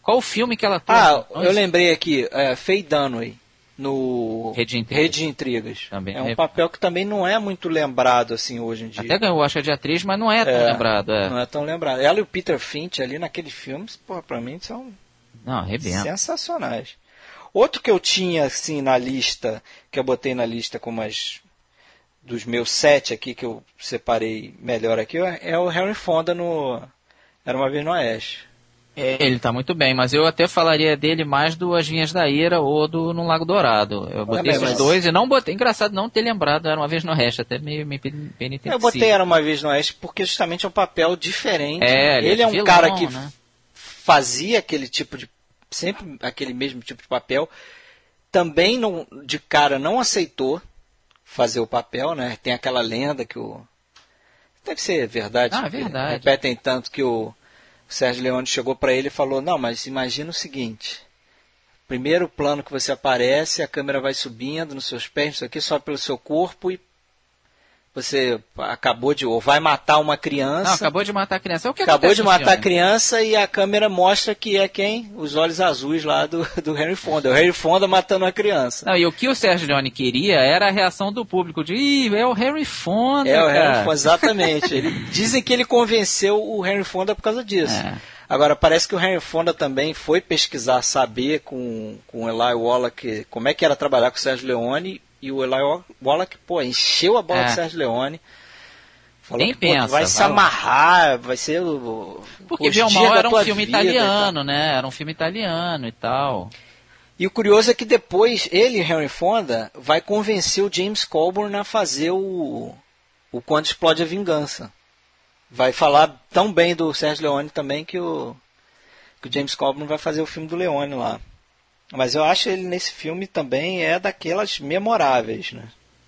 Qual o filme que ela tem? Eu lembrei aqui, Faye Dunaway, no Rede de Intrigas. Também. É um papel que também não é muito lembrado, assim, hoje em dia. Até ganhou o Oscar de atriz, mas não é tão lembrado. Não é tão lembrado. Ela e o Peter Finch ali naqueles filmes, porra, pra mim são sensacionais. Outro que eu tinha, assim, na lista, que eu botei na lista como as... dos meus 7 aqui, que eu separei melhor aqui, é o Henry Fonda no Era Uma Vez no Oeste. Ele tá muito bem, mas eu até falaria dele mais do As Vinhas da Ira ou do No Lago Dourado. Eu botei esses dois e não botei. Engraçado não ter lembrado Era Uma Vez no Oeste, até meio me penitenciei. Eu botei Era Uma Vez no Oeste porque justamente é um papel diferente. Ele é um vilão, cara que fazia aquele tipo de... sempre aquele mesmo tipo de papel. Também não, de cara não aceitou fazer o papel, né? Tem aquela lenda que o... Deve ser verdade. É verdade. Repetem tanto que o... O Sérgio Leone chegou para ele e falou, não, mas imagina o seguinte, primeiro plano que você aparece, a câmera vai subindo nos seus pés, isso aqui só pelo seu corpo e você acabou de, ou vai matar uma criança. Não, acabou de matar a criança. É o que acabou de matar a criança e a câmera mostra que é quem? Os olhos azuis lá do Henry Fonda. O Henry Fonda matando a criança. Não, e o que o Sérgio Leone queria era a reação do público de, ih, é o Henry Fonda. É o Henry Fonda, exatamente. Dizem que ele convenceu o Henry Fonda por causa disso. Agora, parece que o Henry Fonda também foi pesquisar, saber com o Eli Wallach como é que era trabalhar com o Sérgio Leone. E o Eli Wallach, pô, encheu a bola do Sérgio Leone. Falou nem que, pensa. Pô, vai se amarrar, vai ser o... Porque Bem ou Mal era um filme italiano, né? Era um filme italiano e tal. E o curioso é que depois ele, Henry Fonda, vai convencer o James Coburn a fazer o o Quando Explode a Vingança. Vai falar tão bem do Sérgio Leone também que o James Coburn vai fazer o filme do Leone lá. Mas eu acho ele nesse filme também é daquelas memoráveis, né?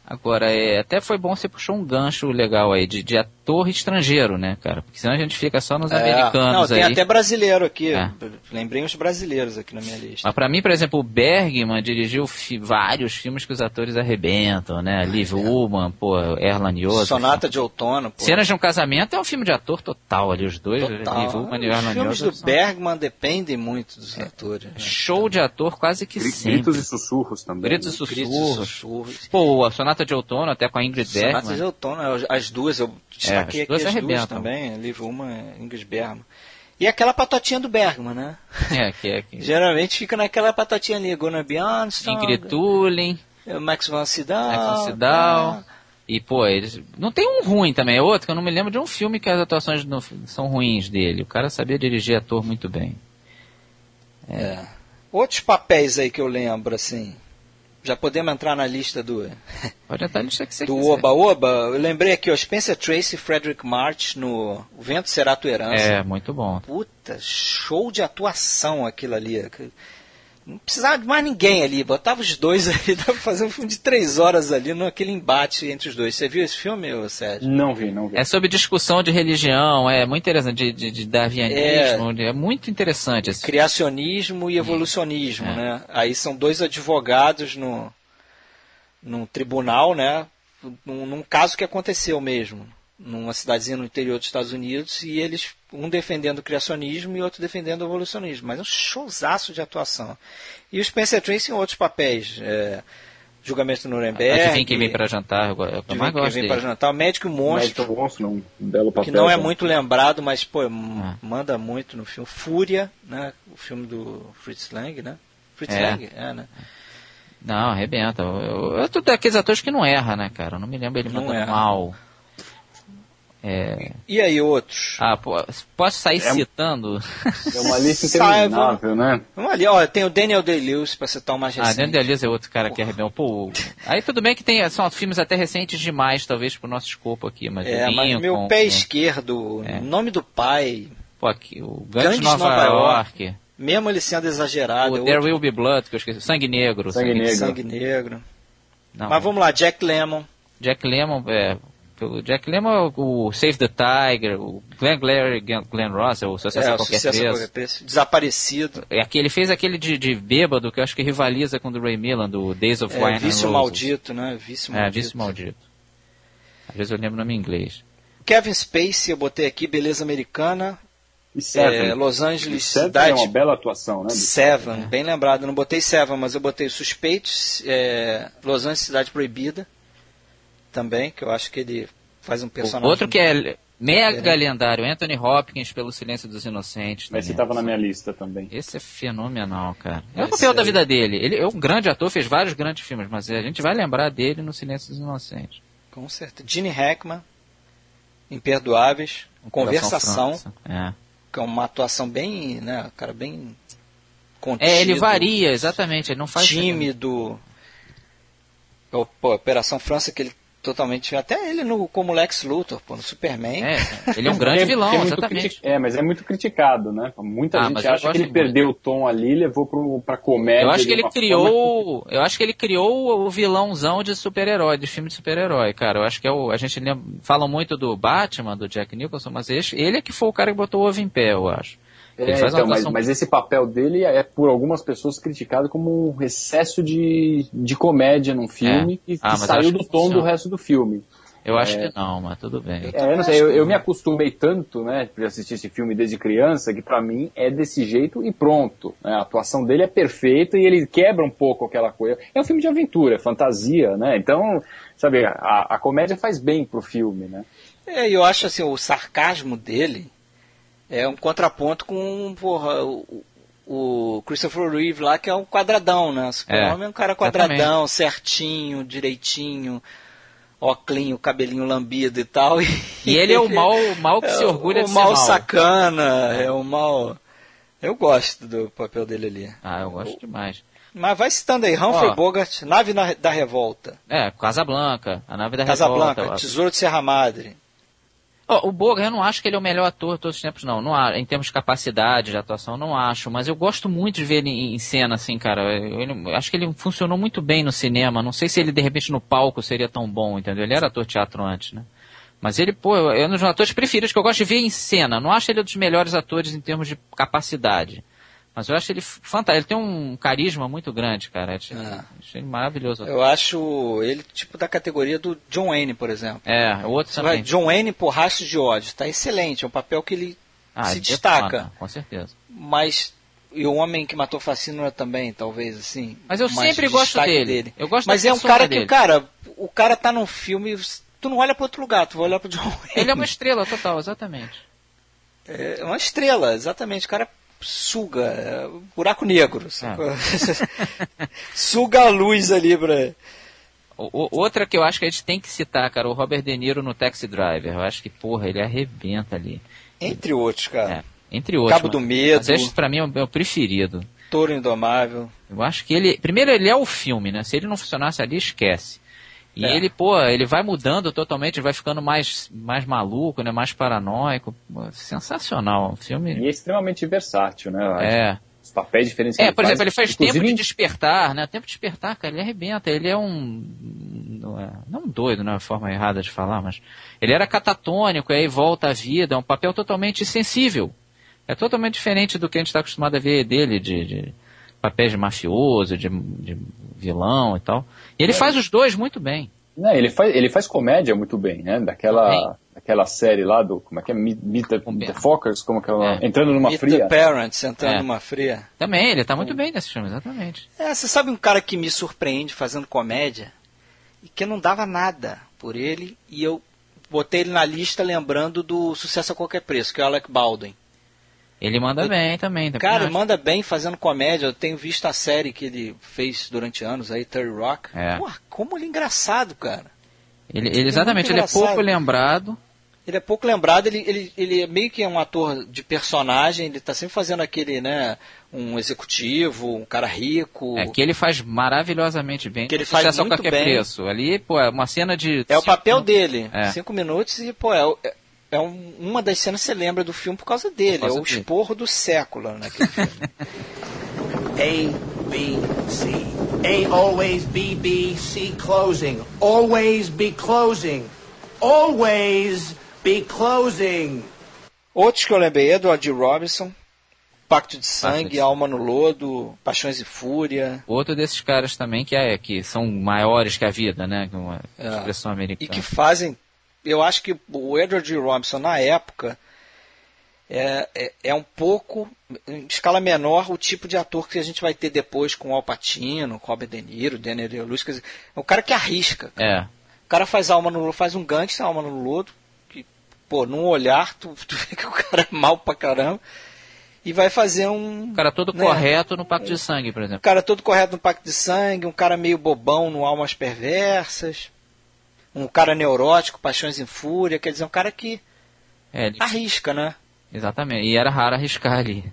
Agora, até foi bom você puxar um gancho legal aí, de ator estrangeiro, né, cara? Porque senão a gente fica só nos americanos. Não, tem aí até brasileiro aqui. É. Lembrei uns brasileiros aqui na minha lista. Mas pra mim, por exemplo, o Bergman dirigiu vários filmes que os atores arrebentam, né? Liv Ullmann, pô, Erland Josephson. Sonata de Outono, pô. Cenas de um Casamento é um filme de ator total ali, os dois. Total. Liv Ullmann e Erland Josephson. Os filmes do Bergman dependem muito dos atores. Né? Show de ator quase que sempre. Gritos e Sussurros também. Gritos e Sussurros. Pô, a Sonata de Outono, até com a Ingrid Bergman. Sonatas de Outono, as duas, eu destaquei as duas aqui, as duas também, livro uma, Ingrid Bergman. E aquela patotinha do Bergman, né? É. Geralmente fica naquela patotinha ali, Gonna Be Armstrong, Ingrid Tulin, Max von Sydow. E, pô, eles... não tem um ruim também, é outro, que eu não me lembro de um filme que as atuações são ruins dele. O cara sabia dirigir ator muito bem. Outros papéis aí que eu lembro, assim... Já podemos entrar na lista do... Pode entrar na lista que você quiser. Do Oba-Oba. Eu lembrei aqui, ó, Spencer Tracy e Frederick March no O Vento Será Tua Herança. É, muito bom. Puta, show de atuação aquilo ali. Não precisava de mais ninguém ali. Botava os dois ali, dava pra fazer um filme de 3 horas ali, naquele embate entre os dois. Você viu esse filme, Sérgio? Não vi. É sobre discussão de religião, é muito interessante, de darwinismo, é muito interessante. Esse criacionismo e evolucionismo, né? Aí são dois advogados num tribunal, né? Num caso que aconteceu mesmo, numa cidadezinha no interior dos Estados Unidos, e eles, um defendendo o criacionismo e outro defendendo o evolucionismo. Mas é um showzaço de atuação. E o Spencer Tracy em outros papéis. Julgamento de Nuremberg. Adivinha Quem Vem para Jantar. Eu gosto de Quem Vem para Jantar. Médico e Monstro. Um belo papel. Que não é muito lembrado, mas manda muito no filme. Fúria, né? O filme do Fritz Lang, né? Fritz Lang? É, né? Não, arrebenta. Eu tô daqueles atores que não erra, né, cara? Eu não me lembro ele mandando mal. E aí, outros? Posso sair citando? É uma lista interminável, né? Tem o Daniel Day-Lewis, pra citar o mais recente. Daniel Day-Lewis é outro cara que arrebenta. Pô, aí tudo bem que são filmes até recentes demais, talvez, pro nosso escopo aqui. Mas mas Meu Pé Esquerdo, Nome do Pai... Pô, aqui, o Gangue de Nova York. Mesmo ele sendo exagerado. O There Will Be Blood, que eu esqueci. Sangue Negro. Não, mas vamos lá, Jack Lemmon, pelo Jack Lemmon, o Save the Tiger, o Glenn Russell, o Sucesso a Qualquer Preço. Desaparecido. Ele fez aquele de bêbado, que eu acho que rivaliza com o do Ray Milland, do Days of Wine and Roses. Vício Maldito, né? Vício Maldito. Às vezes eu lembro o nome em inglês. Kevin Spacey, eu botei aqui, Beleza Americana. E Seven. Los Angeles Cidade. É uma bela atuação, né? Seven, bem lembrado. Eu não botei Seven, mas eu botei Suspeitos, Los Angeles Cidade Proibida. Também, que eu acho que ele faz um personagem... Outro que é mega lendário, Anthony Hopkins pelo Silêncio dos Inocentes. Mas você estava na minha lista também. Esse é fenomenal, cara. É o papel da vida dele. Ele é um grande ator, fez vários grandes filmes, mas a gente vai lembrar dele no Silêncio dos Inocentes. Com certeza. Gene Hackman, Imperdoáveis, Conversação, que é uma atuação bem, né, cara, bem contido. Ele varia, exatamente, ele não faz... Tímido. Operação França, que ele totalmente, até ele como Lex Luthor, no Superman. Ele é um grande vilão, exatamente. Mas é muito criticado, né? Muita gente acha que ele perdeu o tom ali e levou pra comédia. Eu acho que ele criou o vilãozão de super-herói, de filme de super-herói, cara. Eu acho que a gente fala muito do Batman, do Jack Nicholson, mas ele é que foi o cara que botou o ovo em pé, eu acho. Mas esse papel dele é por algumas pessoas criticado como um excesso de comédia num filme que saiu do tom do resto do filme. Eu acho que não, mas tudo bem. Eu me acostumei tanto, né, de assistir esse filme desde criança, que pra mim é desse jeito e pronto. A atuação dele é perfeita e ele quebra um pouco aquela coisa. É um filme de aventura, fantasia, né? Então, sabe, a comédia faz bem pro filme, né? Eu acho assim, o sarcasmo dele é um contraponto com o Christopher Reeve lá, que é um quadradão, né? Super-Homem é um cara quadradão, certinho, direitinho, óculinho, cabelinho lambido e tal. E ele é o mal que se orgulha de ser mal. O mal sacana, é o mal... Eu gosto do papel dele ali. Eu gosto demais. Mas vai citando aí, Humphrey Bogart, Nave da Revolta. É, Casablanca, a Nave da Revolta. Casablanca, Tesouro de Serra Madre. O Bogart, eu não acho que ele é o melhor ator de todos os tempos, não. Em termos de capacidade de atuação, não acho. Mas eu gosto muito de ver ele em cena, assim, cara. Eu acho que ele funcionou muito bem no cinema. Não sei se ele, de repente, no palco seria tão bom, entendeu? Ele era ator de teatro antes, né? Mas ele, é um dos atores preferidos que eu gosto de ver em cena. Não acho ele um dos melhores atores em termos de capacidade. Mas eu acho ele fantástico. Ele tem um carisma muito grande, cara. Acho ele maravilhoso. Eu acho ele tipo da categoria do John Wayne, por exemplo. É, o outro também. Vai, John Wayne por Rastros de Ódio. Está excelente. É um papel que ele se destaca. Foda, com certeza. Mas... E o Homem que Matou Facínora também, talvez, assim. Mas eu sempre gosto dele. Eu gosto Mas é um cara dele. Que, cara, o cara tá num filme... Tu não olha para outro lugar, tu vai olhar pro John Wayne. Ele é uma estrela total, exatamente. É uma estrela, exatamente. O cara... suga, buraco negro. Suga a luz ali pra... Outra que eu acho que a gente tem que citar, cara, o Robert De Niro no Taxi Driver. Eu acho que, ele arrebenta ali. Entre outros, cara. É, entre outros. Cabo do Medo. Mas esse, pra mim, é o meu preferido. Touro Indomável. Eu acho que ele... Primeiro, ele é o filme, né? Se ele não funcionasse ali, esquece. E ele, ele vai mudando totalmente, vai ficando mais maluco, né? Mais paranoico. Sensacional o filme. E é extremamente versátil, né? É. Os papéis diferenciados. Por exemplo, ele faz Tempo de Despertar, né? Tempo de Despertar, cara, ele arrebenta. Ele é não doido, não é a forma errada de falar, mas... Ele era catatônico, e aí volta à vida. É um papel totalmente sensível. É totalmente diferente do que a gente está acostumado a ver dele, de papéis de mafioso, de vilão e tal. E ele faz os dois muito bem. Não, ele faz comédia muito bem, né? Daquela série lá do... Como é que é? Meet the Fockers? Como que é o nome? Entrando numa Meet Fria. Meet the Parents, Entrando numa Fria. Também, ele tá muito bem nesse filme, exatamente. Você sabe um cara que me surpreende fazendo comédia? E que eu não dava nada por ele. E eu botei ele na lista lembrando do Sucesso a Qualquer Preço, que é o Alec Baldwin. Ele manda bem também. Cara, manda bem fazendo comédia. Eu tenho visto a série que ele fez durante anos, aí, 30 Rock. Porra, como ele é engraçado, cara. Ele exatamente, ele é pouco lembrado. Ele é pouco lembrado, ele é meio que um ator de personagem, ele tá sempre fazendo aquele, né, um executivo, um cara rico. É, que ele faz maravilhosamente bem. Que ele faz muito bem. Preço. Ali, é uma cena de... É o papel dele. 5 minutos e, é uma das cenas que você lembra do filme por causa dele. É o esporro do século naquele filme. A, B, C. A always B, B, C closing. Always be closing. Always be closing. Outros que eu lembrei, Edward G. Robinson, Pacto de Sangue, Alma no Lodo, Paixões e Fúria. Outro desses caras também que são maiores que a vida, né? Uma expressão americana. E que fazem... Eu acho que o Edward G. Robinson, na época, é um pouco, em escala menor, o tipo de ator que a gente vai ter depois com o Al Pacino, com o Robert De Niro, Daniel Day-Lewis. Quer dizer, é um cara que arrisca. Cara. O cara faz Alma no Lodo, faz um gangster, Alma no Lodo, que, num olhar, tu vê que o cara é mal pra caramba, e vai fazer um... O cara todo correto no Pacto de Sangue, por exemplo. O cara todo correto no Pacto de Sangue, um cara meio bobão no Almas Perversas. Um cara neurótico, Paixões em Fúria, quer dizer, um cara que arrisca, né? Exatamente, e era raro arriscar ali.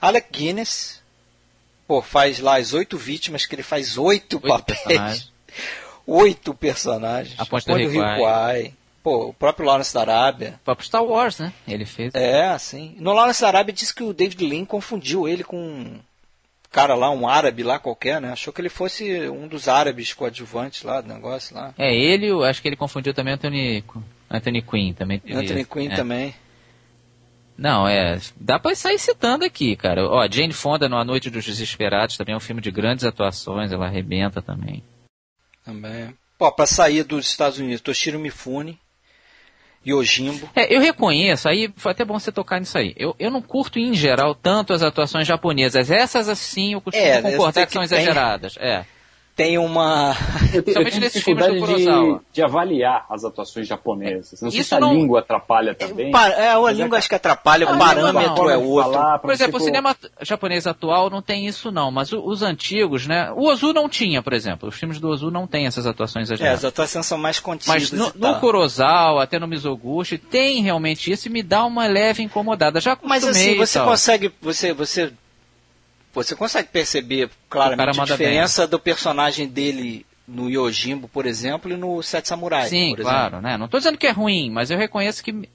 Alec Guinness, faz lá as 8 vítimas, que ele faz 8 papéis. Personagens. 8 personagens. A Ponte do Requai. O próprio Lawrence da Arábia. O próprio Star Wars, né? Ele fez. Sim. No Lawrence da Arábia disse que o David Lean confundiu ele com um cara lá, um árabe lá qualquer, né? Achou que ele fosse um dos árabes coadjuvantes lá do negócio lá. Eu acho que ele confundiu também Anthony Quinn também. Anthony Quinn também. Não, dá pra sair citando aqui, cara. Jane Fonda no A Noite dos Desesperados também é um filme de grandes atuações, ela arrebenta também. Também. Pra sair dos Estados Unidos, Toshiro Mifune. Yojimbo. Eu reconheço, aí foi até bom você tocar nisso aí. Eu não curto, em geral, tanto as atuações japonesas. Essas, assim, eu costumo concordar que são exageradas. Tem uma... Principalmente nesses filmes do Kurosawa. De avaliar as atuações japonesas. Não sei se a língua atrapalha também. A língua acho que atrapalha, o parâmetro é outro. Por exemplo, o cinema japonês atual não tem isso não, mas os antigos, né? O Ozu não tinha, por exemplo. Os filmes do Ozu não tem essas atuações exageradas. As atuações são mais contidas. Mas no Kurosawa, até no Mizoguchi, tem realmente isso e me dá uma leve incomodada. Já acostumei. Mas assim, você consegue... Você Você consegue perceber claramente a diferença do personagem dele no Yojimbo, por exemplo, e no Sete Samurais. Sim, claro, né? Não estou dizendo que é ruim, mas eu reconheço que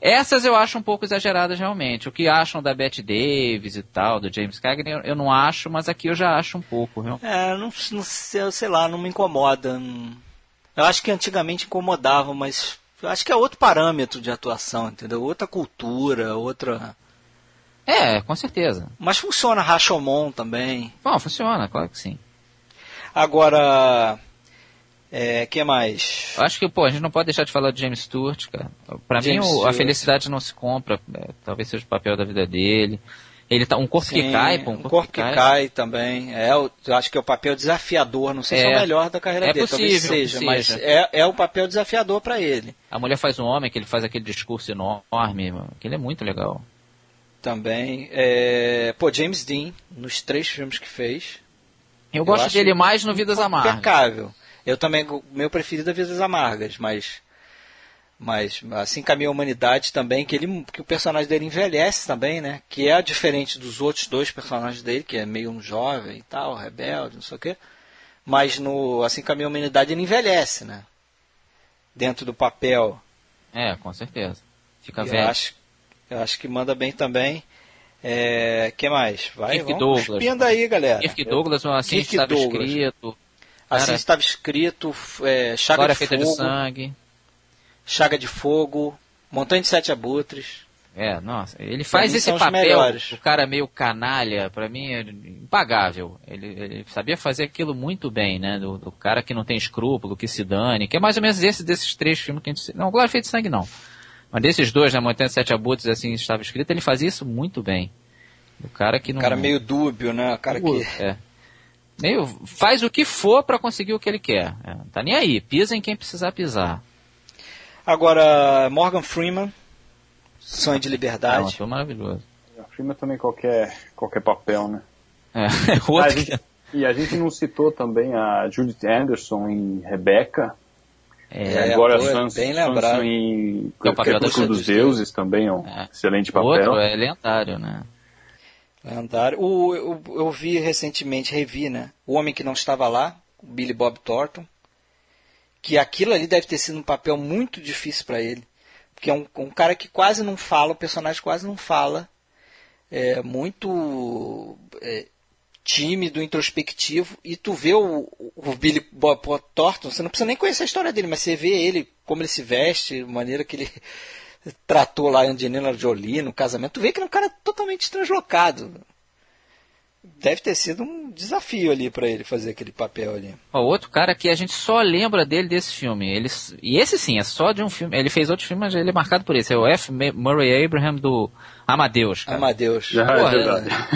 essas eu acho um pouco exageradas realmente. O que acham da Bette Davis e tal, do James Cagney, eu não acho, mas aqui eu já acho um pouco. Viu? É, não sei lá, não me incomoda. Eu acho que antigamente incomodava, mas eu acho que é outro parâmetro de atuação, entendeu? Outra cultura, outra... É, com certeza. Mas funciona Rashomon também. Bom, funciona, claro que sim. Agora, que mais? Acho que, a gente não pode deixar de falar do James Stewart, cara. Pra James mim, a felicidade não se compra. Talvez seja o papel da vida dele. Ele tá um corpo sim, que cai, pô. Um corpo que cai também. Eu acho que é o papel desafiador. Não sei se é o melhor da carreira dele. Possível, talvez seja, mas é o papel desafiador pra ele. A mulher faz um homem, que ele faz aquele discurso enorme. Aquele é muito legal. Também. James Dean, nos 3 filmes que fez. Eu gosto dele mais no Vidas Amargas. Impecável. Eu também, meu preferido é Vidas Amargas, mas assim caminha a humanidade também, que o personagem dele envelhece também, né? Que é diferente dos outros 2 personagens dele, que é meio um jovem e tal, rebelde, não sei o quê. Mas no Assim Caminha a Humanidade ele envelhece, né? Dentro do papel. É, com certeza. Fica velho. Eu acho que manda bem também. Que mais? Vai, Kirk Douglas. Espenda aí, galera. Kirk Douglas, assim estava escrito. Assim estava escrito, Chaga de Fogo. Feita de Sangue. Chaga de Fogo, Montanha de 7 Abutres. Nossa, ele faz esse papel, o cara meio canalha, pra mim é impagável. Ele sabia fazer aquilo muito bem, né? Do cara que não tem escrúpulo, que se dane, que é mais ou menos esse desses 3 filmes que a gente... Não, Glória Feita de Sangue não. Mas desses 2, né, Montanha de 7 Abutres, assim estava escrito, ele fazia isso muito bem. O cara que não... O cara meio dúbio, né? O cara que... Meio faz o que for pra conseguir o que ele quer. Não tá nem aí. Pisa em quem precisar pisar. Agora, Morgan Freeman, Sonho de Liberdade. Foi maravilhoso. Morgan Freeman também qualquer papel, né? E a gente não citou também a Judith Anderson em Rebecca. Agora Sanson em Crepúsculo dos Deuses também, é um excelente papel. Outro é lendário, né? Lendário. Eu vi recentemente, né? O Homem que Não Estava Lá, o Billy Bob Thornton, que aquilo ali deve ter sido um papel muito difícil para ele. Porque é um cara que quase não fala, o personagem quase não fala. É muito... tímido, introspectivo, e tu vê o Billy Bob Thornton, você não precisa nem conhecer a história dele, mas você vê ele, como ele se veste, a maneira que ele tratou lá a Angelina Jolie no casamento, tu vê que ele é um cara totalmente translocado. Deve ter sido um desafio ali pra ele fazer aquele papel ali. Outro cara que a gente só lembra dele desse filme, e esse sim, é só de um filme, ele fez outros filmes, mas ele é marcado por esse, é o F. Murray Abraham do Amadeus. Cara. Amadeus.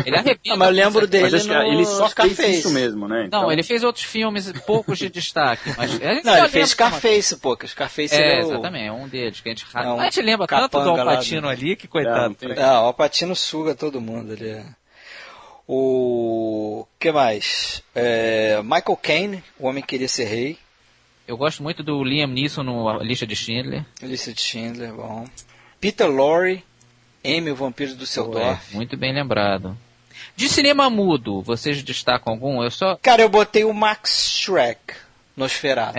Ele arrebenta. Mas eu lembro dele ele só fez isso mesmo, né? Então... Não, ele fez outros filmes, poucos de destaque. Mas ele fez Scarface, Scarface exatamente, é um deles. Que a gente lembra tanto do Al Pacino ali, que coitado. Não, o Al Pacino suga todo mundo, ele é... O que mais? Michael Caine, O Homem que Queria Ser Rei. Eu gosto muito do Liam Neeson no Lista de Schindler. Lista de Schindler, bom. Peter Lorre, Amy, o Vampiro do Seldorf. Muito bem lembrado. De cinema mudo, vocês destacam algum? Cara, eu botei o Max Schreck, Nosferatu.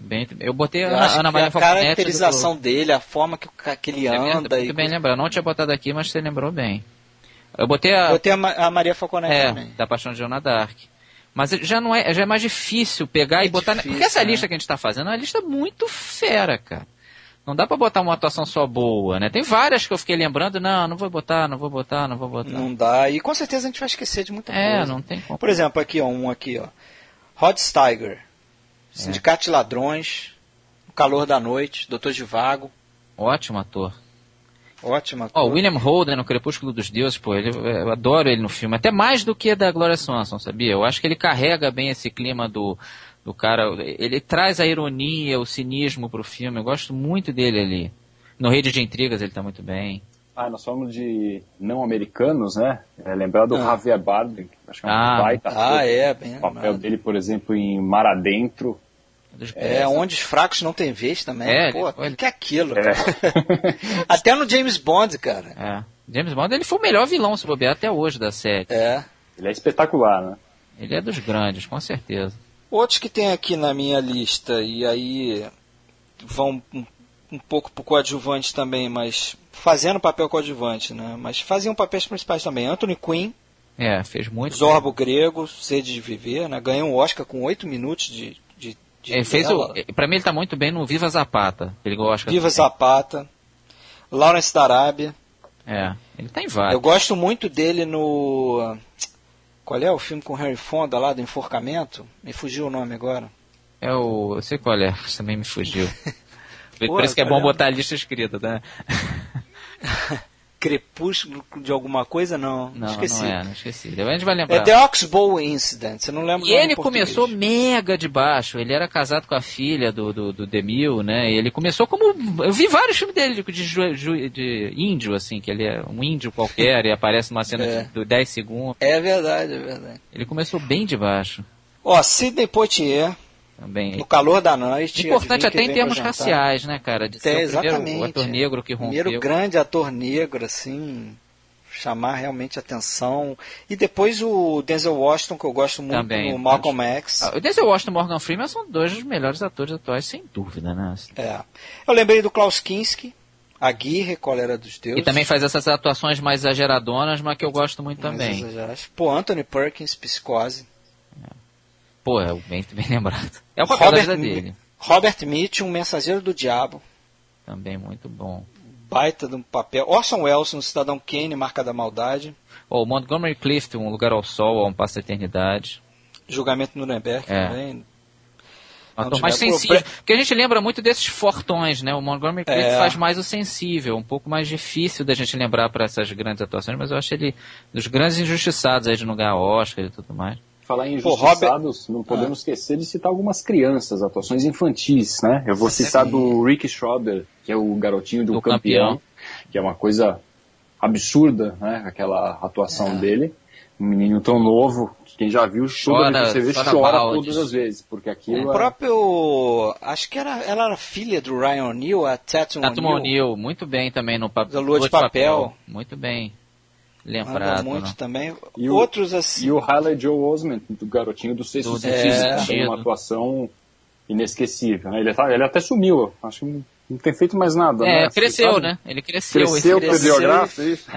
Bem... Eu botei a Ana Maria Falconetti. A caracterização dele, a forma que ele anda... Muito bem lembrado. Não tinha botado aqui, mas você lembrou bem. Eu botei a Maria Falconetti também. Da Paixão de Joana d'Arc. Mas já é mais difícil pegar e botar... Difícil, porque essa lista que a gente está fazendo é uma lista muito fera, cara. Não dá para botar uma atuação só boa, né? Tem várias que eu fiquei lembrando, não vou botar. Não dá, e com certeza a gente vai esquecer de muita coisa. Não tem como. Por exemplo, aqui, Rod Steiger, Sindicato de Ladrões, O Calor da Noite, Doutor Zhivago. Ótimo ator. Ótima. William Holden no Crepúsculo dos Deuses, eu adoro ele no filme, até mais do que da Gloria Swanson, sabia? Eu acho que ele carrega bem esse clima do cara, ele traz a ironia, o cinismo pro filme, eu gosto muito dele ali. No Rede de Intrigas ele tá muito bem. Nós falamos de não-americanos, né? Lembrar do Javier Bardem, acho que é um baita ator. Bem lembrado. O papel dele, por exemplo, em Mar Adentro. Onde os fracos não têm vez também. O que é aquilo? Até no James Bond, cara. James Bond, ele foi o melhor vilão, se bobear, até hoje da série. Ele é espetacular, né? Ele é dos grandes, com certeza. Outros que tem aqui na minha lista, e aí vão um pouco pro coadjuvante também, mas fazendo papel coadjuvante, né? Mas faziam papéis principais também. Anthony Quinn. É, fez muito. Zorbo Grego, Sede de Viver, né? Ganhou um Oscar com 8 minutos de pra mim ele tá muito bem no Viva Zapata. Ele gosta. Viva Zapata. Lawrence da Arábia. É, ele tá em vários. Eu gosto muito dele no... Qual é o filme com Harry Fonda lá, do enforcamento? Me fugiu o nome agora. É o... Eu sei qual é, também me fugiu. Por isso que é bom botar a lista escrita, né? Crepúsculo de alguma coisa? Não, esqueci. Não esqueci. A gente vai lembrar. É The Oxbow Incident, você não lembra. E ele começou mega de baixo, ele era casado com a filha do DeMille, né? E ele começou como... Eu vi vários filmes dele de índio, assim, que ele é um índio qualquer e aparece numa cena de 10 segundos. É verdade. Ele começou bem de baixo. Sidney Poitier. Também. No calor da noite. Importante até em termos raciais, né, cara? De ser exatamente. O ator negro que rompeu. Primeiro grande ator negro, assim, chamar realmente atenção. E depois o Denzel Washington, que eu gosto muito, também, o Malcolm X. O Denzel Washington e o Morgan Freeman são dois dos melhores atores atuais, sem dúvida, né? É. Eu lembrei do Klaus Kinski, Aguirre, Cólera dos Deuses. E também faz essas atuações mais exageradonas, mas que eu gosto muito também. Pô, Anthony Perkins, Psicose. Pô, é bem lembrado. É o papel da vida dele. Robert Mitchum, Um Mensageiro do Diabo. Também muito bom. Baita de um papel. Orson Welles, no Cidadão Kane, Marca da Maldade. Montgomery Clift, Um Lugar ao Sol, ou Um Passo à Eternidade. Julgamento de Nuremberg também. Ator mais sensível. Porque a gente lembra muito desses fortões, né? O Montgomery Clift faz mais o sensível, um pouco mais difícil da gente lembrar para essas grandes atuações, mas eu acho ele dos grandes injustiçados aí de não ganhar Oscar e tudo mais. Falar em injustiçados, não podemos esquecer de citar algumas crianças, atuações infantis, né? Eu vou citar do Rick Schroeder, que é o garotinho do campeão, que é uma coisa absurda, né? Aquela atuação dele. Um menino tão novo, que quem já viu, chora todas as vezes, porque aquilo... próprio... Acho que ela era filha do Ryan O'Neal, a Tatum O'Neal, muito bem também no papel. Da Lua de papel. Muito bem. Lembrado. Muito, né? Também. E outros assim. E o Haley Joel Osment, do garotinho do Sexto Sentido, tem uma atuação inesquecível. Né? Ele até sumiu, acho que não tem feito mais nada. É, né? Cresceu, sabe? Né? Ele cresceu. Cresceu biográfico, isso.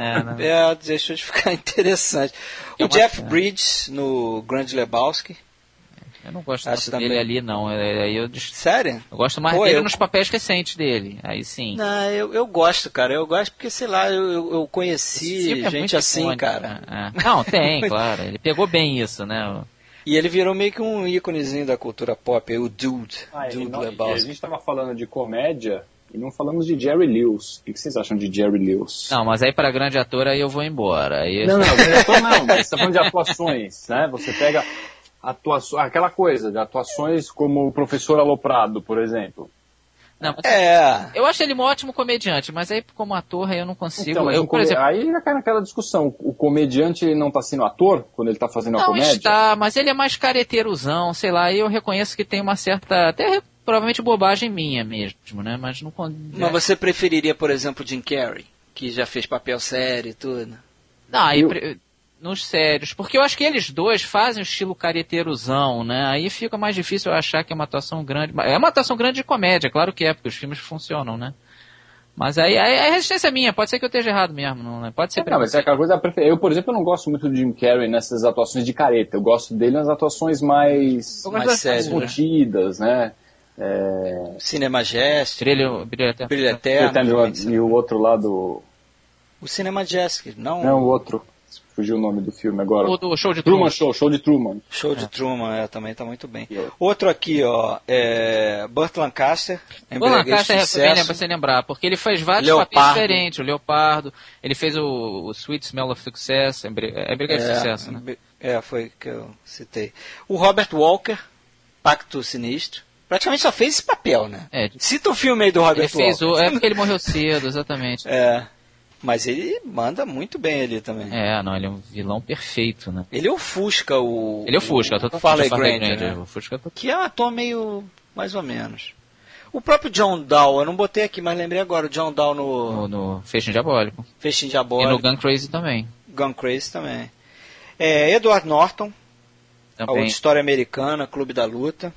Deixou de ficar interessante. O Jeff Bridges, no Grande Lebowski. Eu não gosto muito dele ali, não. Sério? Eu gosto mais dele nos papéis recentes dele. Aí sim. Não, eu gosto, cara. Eu gosto porque, sei lá, eu conheci gente assim, icônico, cara. É. Não, tem, claro. Ele pegou bem isso, né? E ele virou meio que um íconezinho da cultura pop. O Dude. A gente tava falando de comédia e não falamos de Jerry Lewis. O que vocês acham de Jerry Lewis? Não, mas aí pra grande ator aí eu vou embora. Grande ator não. Mas tá falando de atuações, né? Você pega... aquela coisa de atuações como o Professor Aloprado, por exemplo. Não, eu acho ele um ótimo comediante, mas aí como ator eu não consigo. Então, aí já cai naquela discussão. O comediante ele não está sendo ator quando ele está fazendo a comédia? Não está, mas ele é mais careteirozão, sei lá. E eu reconheço que tem uma certa... até provavelmente bobagem minha mesmo, né? Mas não... Mas você preferiria, por exemplo, Jim Carrey, que já fez papel sério e tudo? Não, nos sérios, porque eu acho que eles dois fazem o estilo careteirozão, né? Aí fica mais difícil eu achar que é uma atuação grande. É uma atuação grande de comédia, claro que é, porque os filmes funcionam, né? Mas aí a resistência é minha, pode ser que eu esteja errado mesmo, né? Pode ser. Não, mas é aquela coisa, eu, por exemplo, não gosto muito do Jim Carrey nessas atuações de careta, eu gosto dele nas atuações mais sérias, curtidas, né? Cinema Gesto, Brilho Eterno. E o outro lá do... O Cinema Gesto, não... Não, o outro... Fugiu o nome do filme agora. O do Show de Truman. Show de Truman. Show de Truman, também tá muito bem. Yeah. Outro aqui, Burt Lancaster. Burt Lancaster é pra você lembrar, porque ele fez vários papéis diferentes. O Leopardo, ele fez o Sweet Smell of Success, Briga de Sucesso, né? Foi que eu citei. O Robert Walker, Pacto Sinistro. Praticamente só fez esse papel, né? Cita o filme aí do Robert Walker. É porque ele morreu cedo, exatamente. Mas ele manda muito bem ali também. Não, ele é um vilão perfeito, né? Ele ofusca o... Ele ofusca, eu tô falando de que é um ator meio... mais ou menos. O próprio John Dow, eu não botei aqui, mas lembrei agora, o John Dow no Festim Diabólico. E no Gun Crazy também. Edward Norton, também. A História Americana, Clube da Luta.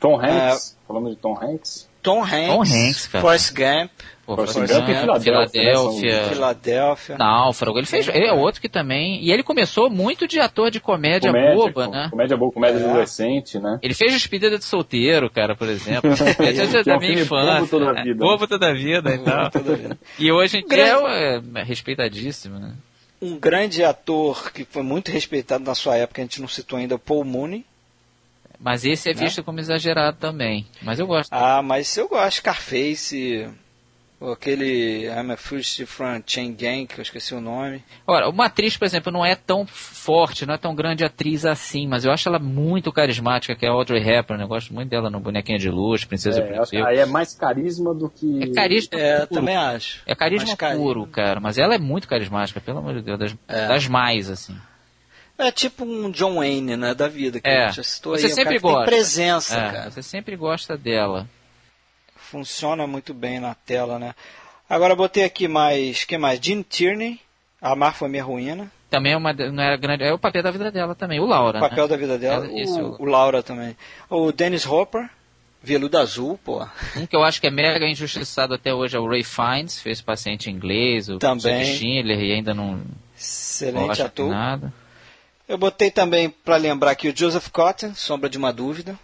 Tom Hanks, falamos de Tom Hanks. Tom Hanks, cara. Forrest Gump. Forrest Gump. Filadélfia. Náufrago. Ele fez. Ele é outro que também. E ele começou muito de ator de comédia boba, né? Comédia adolescente, né? Ele fez Despedida de Solteiro, cara, por exemplo. É da minha infância. Bobo toda a vida. E hoje em dia é respeitadíssimo, né? Um grande ator que foi muito respeitado na sua época, a gente não citou ainda, Paul Mooney. Mas esse é visto como exagerado também. Mas eu gosto. Mas eu gosto. Scarface, aquele I'm a Fugitive from Chain Gang, que eu esqueci o nome. Ora, uma atriz, por exemplo, não é tão forte, não é tão grande atriz assim, mas eu acho ela muito carismática, que é a Audrey Hepburn. Eu gosto muito dela no Bonequinha de Luz, Princesa Princesa. Aí é mais carisma do que... É carisma puro. Também acho. É carisma puro, cara. Mas ela é muito carismática, pelo amor de Deus. Das mais, assim. É tipo um John Wayne, né, da vida, que eu já citou aí. Você sempre gosta. Tem presença, cara. Você sempre gosta dela. Funciona muito bem na tela, né? Agora botei aqui mais... Quem mais? Gene Tierney, Amar Foi Minha Ruína. Também é uma... Não era grande... É o papel da vida dela também. O Laura, o papel da vida dela. O Laura também. O Dennis Hopper, Veludo Azul, pô. Um que eu acho que é mega injustiçado até hoje é o Ray Fiennes, fez Paciente Inglês, o também. Schindler, e ainda não... Excelente ator. Nada. Eu botei também, para lembrar aqui, o Joseph Cotten, Sombra de uma Dúvida.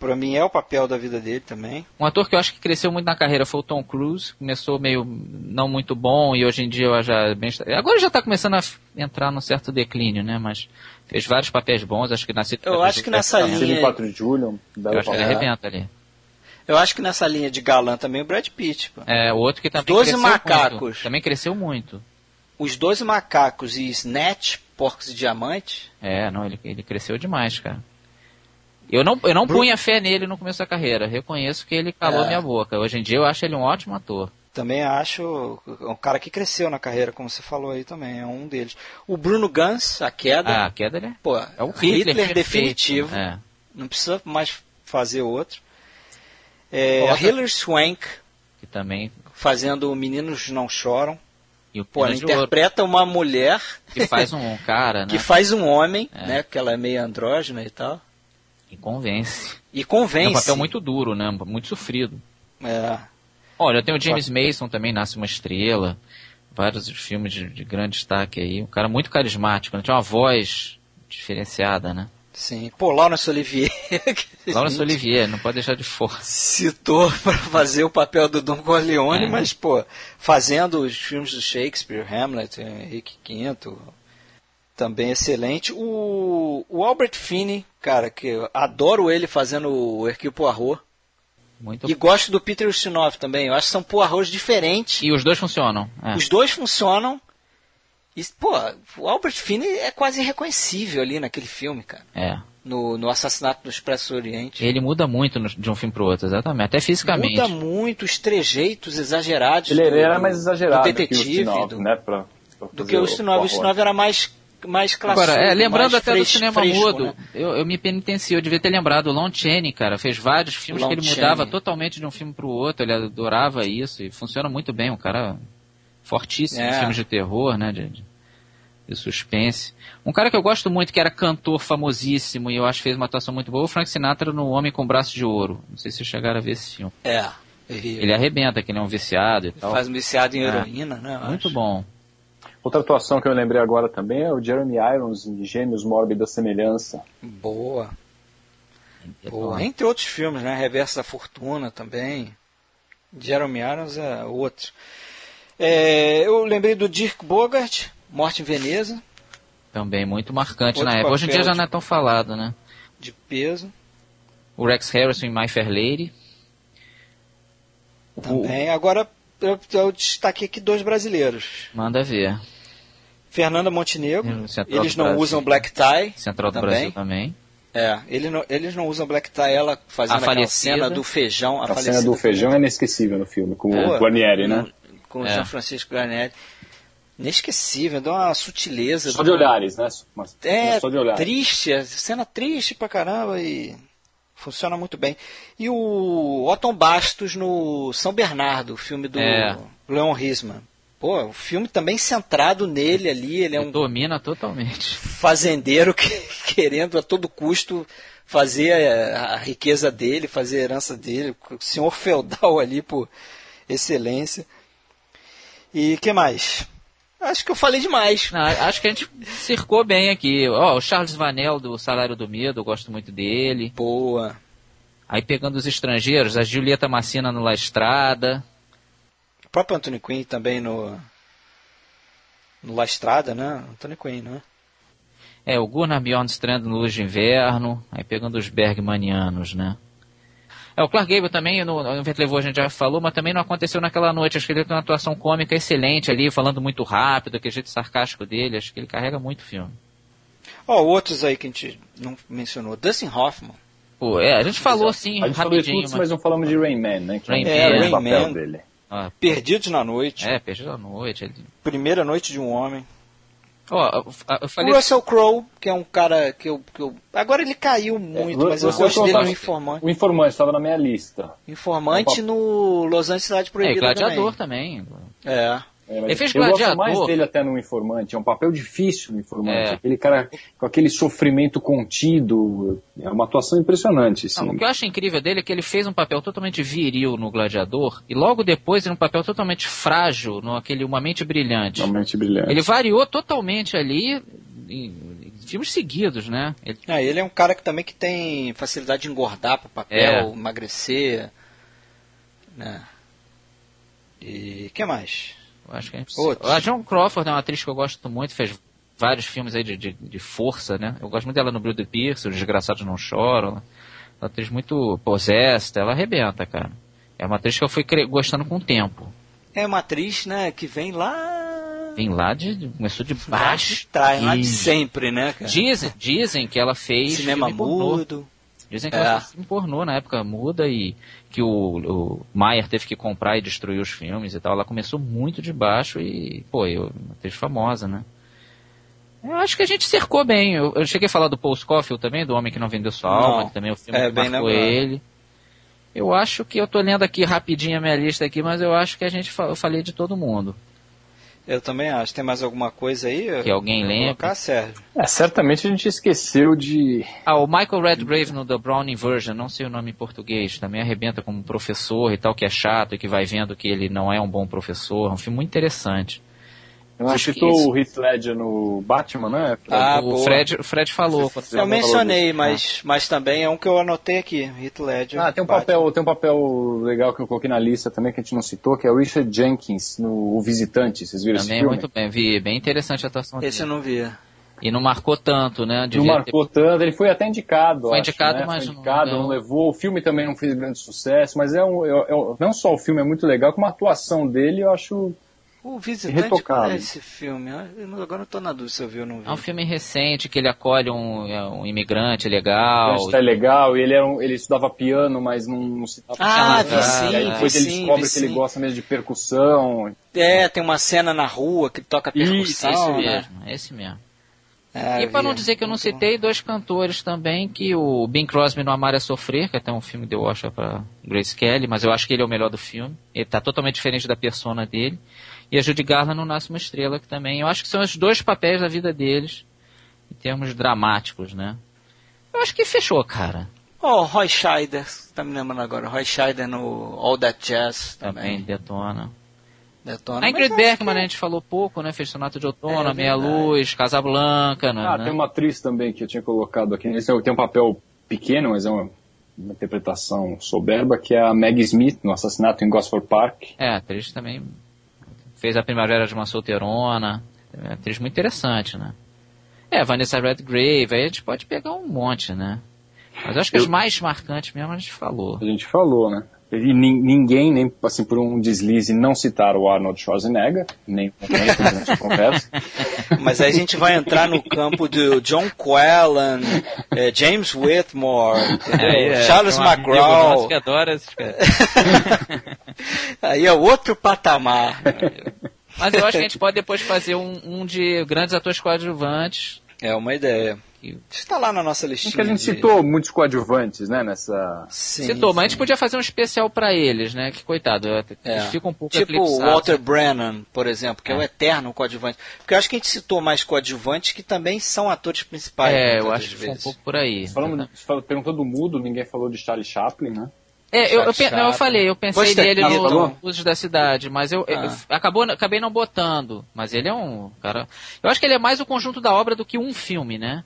Para mim é o papel da vida dele também. Um ator que eu acho que cresceu muito na carreira foi o Tom Cruise. Começou meio não muito bom e hoje em dia agora já está começando a entrar num certo declínio, né? Mas fez vários papéis bons. Acho que nasceu. Eu acho que nessa linha... 4 de julho, eu acho que ele arrebenta ali. Eu acho que nessa linha de galã também o Brad Pitt. Pô. É, o outro que também 12 cresceu macacos. Muito. Também cresceu muito. Os 12 Macacos e Snatch, Porcos e Diamantes. Ele cresceu demais, cara. Eu não punha fé nele no começo da carreira. Reconheço que ele calou minha boca. Hoje em dia eu acho ele um ótimo ator. Também acho um cara que cresceu na carreira, como você falou aí também. É um deles. O Bruno Ganz, A Queda. A Queda, né? Pô, é o Hitler definitivo. É. Não precisa mais fazer outro. Hilary Swank. Que também... Fazendo Meninos Não Choram. Ela interpreta uma mulher que faz um cara, né? Que faz um homem, né? Porque ela é meio andrógena e tal. E convence. É um papel muito duro, né? Muito sofrido. É. Olha, tem o James Mason também, Nasce uma Estrela. Vários filmes de grande destaque aí. Um cara muito carismático, né? Tinha uma voz diferenciada, né? Sim. Pô, Laurence Olivier. Laurence Olivier, não pode deixar de fora. Citou para fazer o papel do Don Corleone, mas, pô, fazendo os filmes do Shakespeare, Hamlet, Henrique V, também excelente. O Albert Finney, cara, que eu adoro ele fazendo o Hercule Poirot. Muito gosto do Peter Ustinov também. Eu acho que são Poirots diferentes. E os dois funcionam. É. Os dois funcionam. E, pô, o Albert Finney é quase irreconhecível ali naquele filme, cara. É. No Assassinato do Expresso Oriente. Ele muda muito de um filme pro outro, exatamente. Até fisicamente. Muda muito os trejeitos exagerados. Ele era mais exagerado do detetive. Do que o Ustinov. O Ustinov era mais clássico. Agora, lembrando até do cinema mudo, né? eu me penitencio. Eu devia ter lembrado. O Lon Chaney, cara, fez vários filmes que ele mudava totalmente de um filme pro outro. Ele adorava isso e funciona muito bem. O cara... fortíssimo, filmes de terror, né, de suspense. Um cara que eu gosto muito, que era cantor famosíssimo e eu acho que fez uma atuação muito boa, o Frank Sinatra no Homem com Braço de Ouro. Não sei se vocês chegaram a ver esse filme. Ele arrebenta, que ele é um viciado e tal. Faz um viciado em heroína, né? Muito bom. Outra atuação que eu lembrei agora também é o Jeremy Irons em Gêmeos, Mórbida Semelhança. Boa. Entre outros filmes, né? Reverso da Fortuna também. Jeremy Irons é outro. Eu lembrei do Dirk Bogarde, Morte em Veneza. Também muito marcante na época. Hoje em dia já não é tão falado, né? De peso. O Rex Harrison em My Fair Lady. Também. Agora eu destaquei aqui dois brasileiros. Manda ver. Fernanda Montenegro. Eles não usam black tie. Central do Brasil também. Eles não usam black tie, ela fazendo aquela cena do feijão. A cena do feijão é inesquecível no filme, com o Guarnieri, né? Com o Jean-Francisco Guarnieri. Inesquecível, dá uma sutileza. Só de olhares, né? Só de olhares. Triste, cena triste pra caramba e funciona muito bem. E o Otton Bastos no São Bernardo, o filme do Leon Risman. Pô, o filme também centrado nele ali, ele é um... Domina totalmente. Fazendeiro querendo a todo custo fazer a riqueza dele, fazer a herança dele, o senhor feudal ali por excelência. E o que mais? Acho que eu falei demais. Não, acho que a gente circou bem aqui. Ó, o Charles Vanel do Salário do Medo, eu gosto muito dele. Boa. Aí pegando os estrangeiros, a Julieta Massina no La Estrada... O próprio Anthony Quinn também no La Estrada, né? Anthony Quinn, né? É, o Gunnar Bjornstrand no Luz de Inverno, aí pegando os Bergmanianos, né? É, o Clark Gable também, no Vento Levou a gente já falou, mas também não aconteceu naquela noite. Acho que ele tem uma atuação cômica excelente ali, falando muito rápido, aquele jeito sarcástico dele. Acho que ele carrega muito o filme. Ó, outros aí que a gente não mencionou. Dustin Hoffman. Pô, é, a gente falou assim, a gente rapidinho. Falou tudo, mas não falamos de Rain Man, né? Que Rain Man. O papel dele. Ah, Perdidos na Noite. É, Perdidos na Noite. Ele... Primeira Noite de um Homem. Eu falei... O Russell Crowe, que é um cara que eu... Agora ele caiu muito, mas eu gosto dele no Informante. O Informante estava na minha lista. Informante no Los Angeles Cidade Proibida. É, Gladiador também. Ele fez Gladiador. Eu gosto mais dele até no Informante. É um papel difícil no Informante. É. Aquele cara com aquele sofrimento contido. É uma atuação impressionante. Assim. Não, o que eu acho incrível dele é que ele fez um papel totalmente viril no Gladiador e logo depois ele um papel totalmente frágil no aquele Uma Mente Brilhante. Uma Mente Brilhante. Ele variou totalmente ali em filmes seguidos, né? Ele é um cara que também que tem facilidade de engordar para o papel, emagrecer. Né? E o que mais? Acho que a gente precisa... A Joan Crawford é uma atriz que eu gosto muito, fez vários filmes aí de força, né? Eu gosto muito dela no Brilho do Pierce, Os Desgraçados Não Choram. Ela é uma atriz muito possesta, ela arrebenta, cara. É uma atriz que eu fui gostando com o tempo. É uma atriz, né, que vem lá... Começou de baixo. Lá de trás, lá de sempre, né, cara? Dizem que ela fez... Cinema mudo. Dizem que ela fez filme pornô na época muda e que o Maier teve que comprar e destruir os filmes e tal. Ela começou muito de baixo e, uma atriz famosa, né? Eu acho que a gente cercou bem. Eu cheguei a falar do Paul Scofield também, do Homem que Não Vendeu Sua Alma, que também o filme que marcou ele. Eu acho que eu tô lendo aqui rapidinho a minha lista aqui, mas eu acho que eu falei de todo mundo. Eu também acho. Tem mais alguma coisa aí? Que alguém lembra? Colocar, Sérgio. Certamente a gente esqueceu de... o Michael Redgrave no The Brown Inversion, não sei o nome em português, também arrebenta como professor e tal, que é chato e que vai vendo que ele não é um bom professor. É um filme muito interessante. Você citou o Heath Ledger no Batman, né? O Fred falou. Eu mencionei, mas também é um que eu anotei aqui, Heath Ledger. Tem um papel legal que eu coloquei na lista também, que a gente não citou, que é o Richard Jenkins, no O Visitante. Vocês viram esse filme? Também muito bem, vi. Bem interessante a atuação dele. Esse eu não vi. E não marcou tanto, né? Ele foi até indicado. Foi indicado, mas não levou. O filme também não fez grande sucesso, mas não só o filme é muito legal, como a atuação dele eu acho... O Visitante, qual é esse filme? Agora eu estou na dúvida se eu vi ou não vi. É um filme recente, que ele acolhe um imigrante legal. Ele estudava piano, mas não se estava... Depois ele descobre que ele gosta mesmo de percussão. Tem uma cena na rua que ele toca percussão. Esse mesmo. E para não dizer que eu não citei, dois cantores também, que o Bing Crosby no Amar é Sofrer, que é até um filme que deu Oscar para Grace Kelly, mas eu acho que ele é o melhor do filme. Ele está totalmente diferente da persona dele. E a Judy Garland no Nasce uma Estrela, que também... Eu acho que são os dois papéis da vida deles, em termos dramáticos, né? Eu acho que fechou, cara. Roy Scheider, tá me lembrando agora. Roy Scheider no All That Jazz também. Detona. A Ingrid Bergman, a gente falou pouco, né? Fez Sonato de Outono, Meia Luz, Casablanca... Tem uma atriz também que eu tinha colocado aqui. Esse tem um papel pequeno, mas é uma interpretação soberba, que é a Maggie Smith no Assassinato em Gosford Park. A atriz também... Fez A Primavera de uma Solteirona. É uma atriz muito interessante, né? Vanessa Redgrave. Aí a gente pode pegar um monte, né? Mas acho que os mais marcantes mesmo a gente falou. A gente falou, né? E ninguém, nem assim por um deslize, não citar o Arnold Schwarzenegger. Nem a gente conversa. Mas aí a gente vai entrar no campo do John Quellen, James Whitmore, Charles McGraw. Que adora esses caras. Aí é outro patamar. Mas eu acho que a gente pode depois fazer um de grandes atores coadjuvantes. É uma ideia. Está lá na nossa listinha. Porque a gente citou muitos coadjuvantes, né? Nessa... Sim, mas a gente podia fazer um especial pra eles, né? Que coitado, eles ficam um pouco eclipsados. Tipo o Walter Brennan, por exemplo, que é o eterno coadjuvante. Porque eu acho que a gente citou mais coadjuvantes que também são atores principais. É, eu acho que foi um pouco por aí. Perguntou do mudo, ninguém falou de Charlie Chaplin, né? É, eu falei, eu pensei nele no Luzes da Cidade, mas eu acabei não botando. Mas ele é um cara... Eu acho que ele é mais o conjunto da obra do que um filme, né?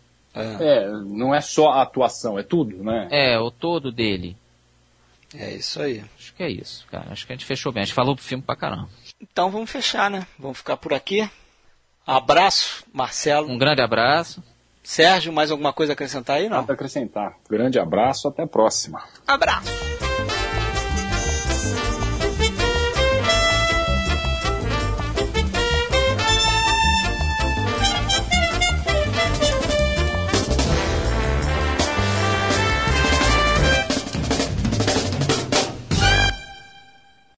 Não é só a atuação, é tudo, né? É, o todo dele. É isso aí. Acho que é isso, cara. Acho que a gente fechou bem. A gente falou pro filme pra caramba. Então vamos fechar, né? Vamos ficar por aqui. Abraço, Marcelo. Um grande abraço. Sérgio, mais alguma coisa a acrescentar aí? Não? Nada a acrescentar. Grande abraço, até a próxima. Abraço.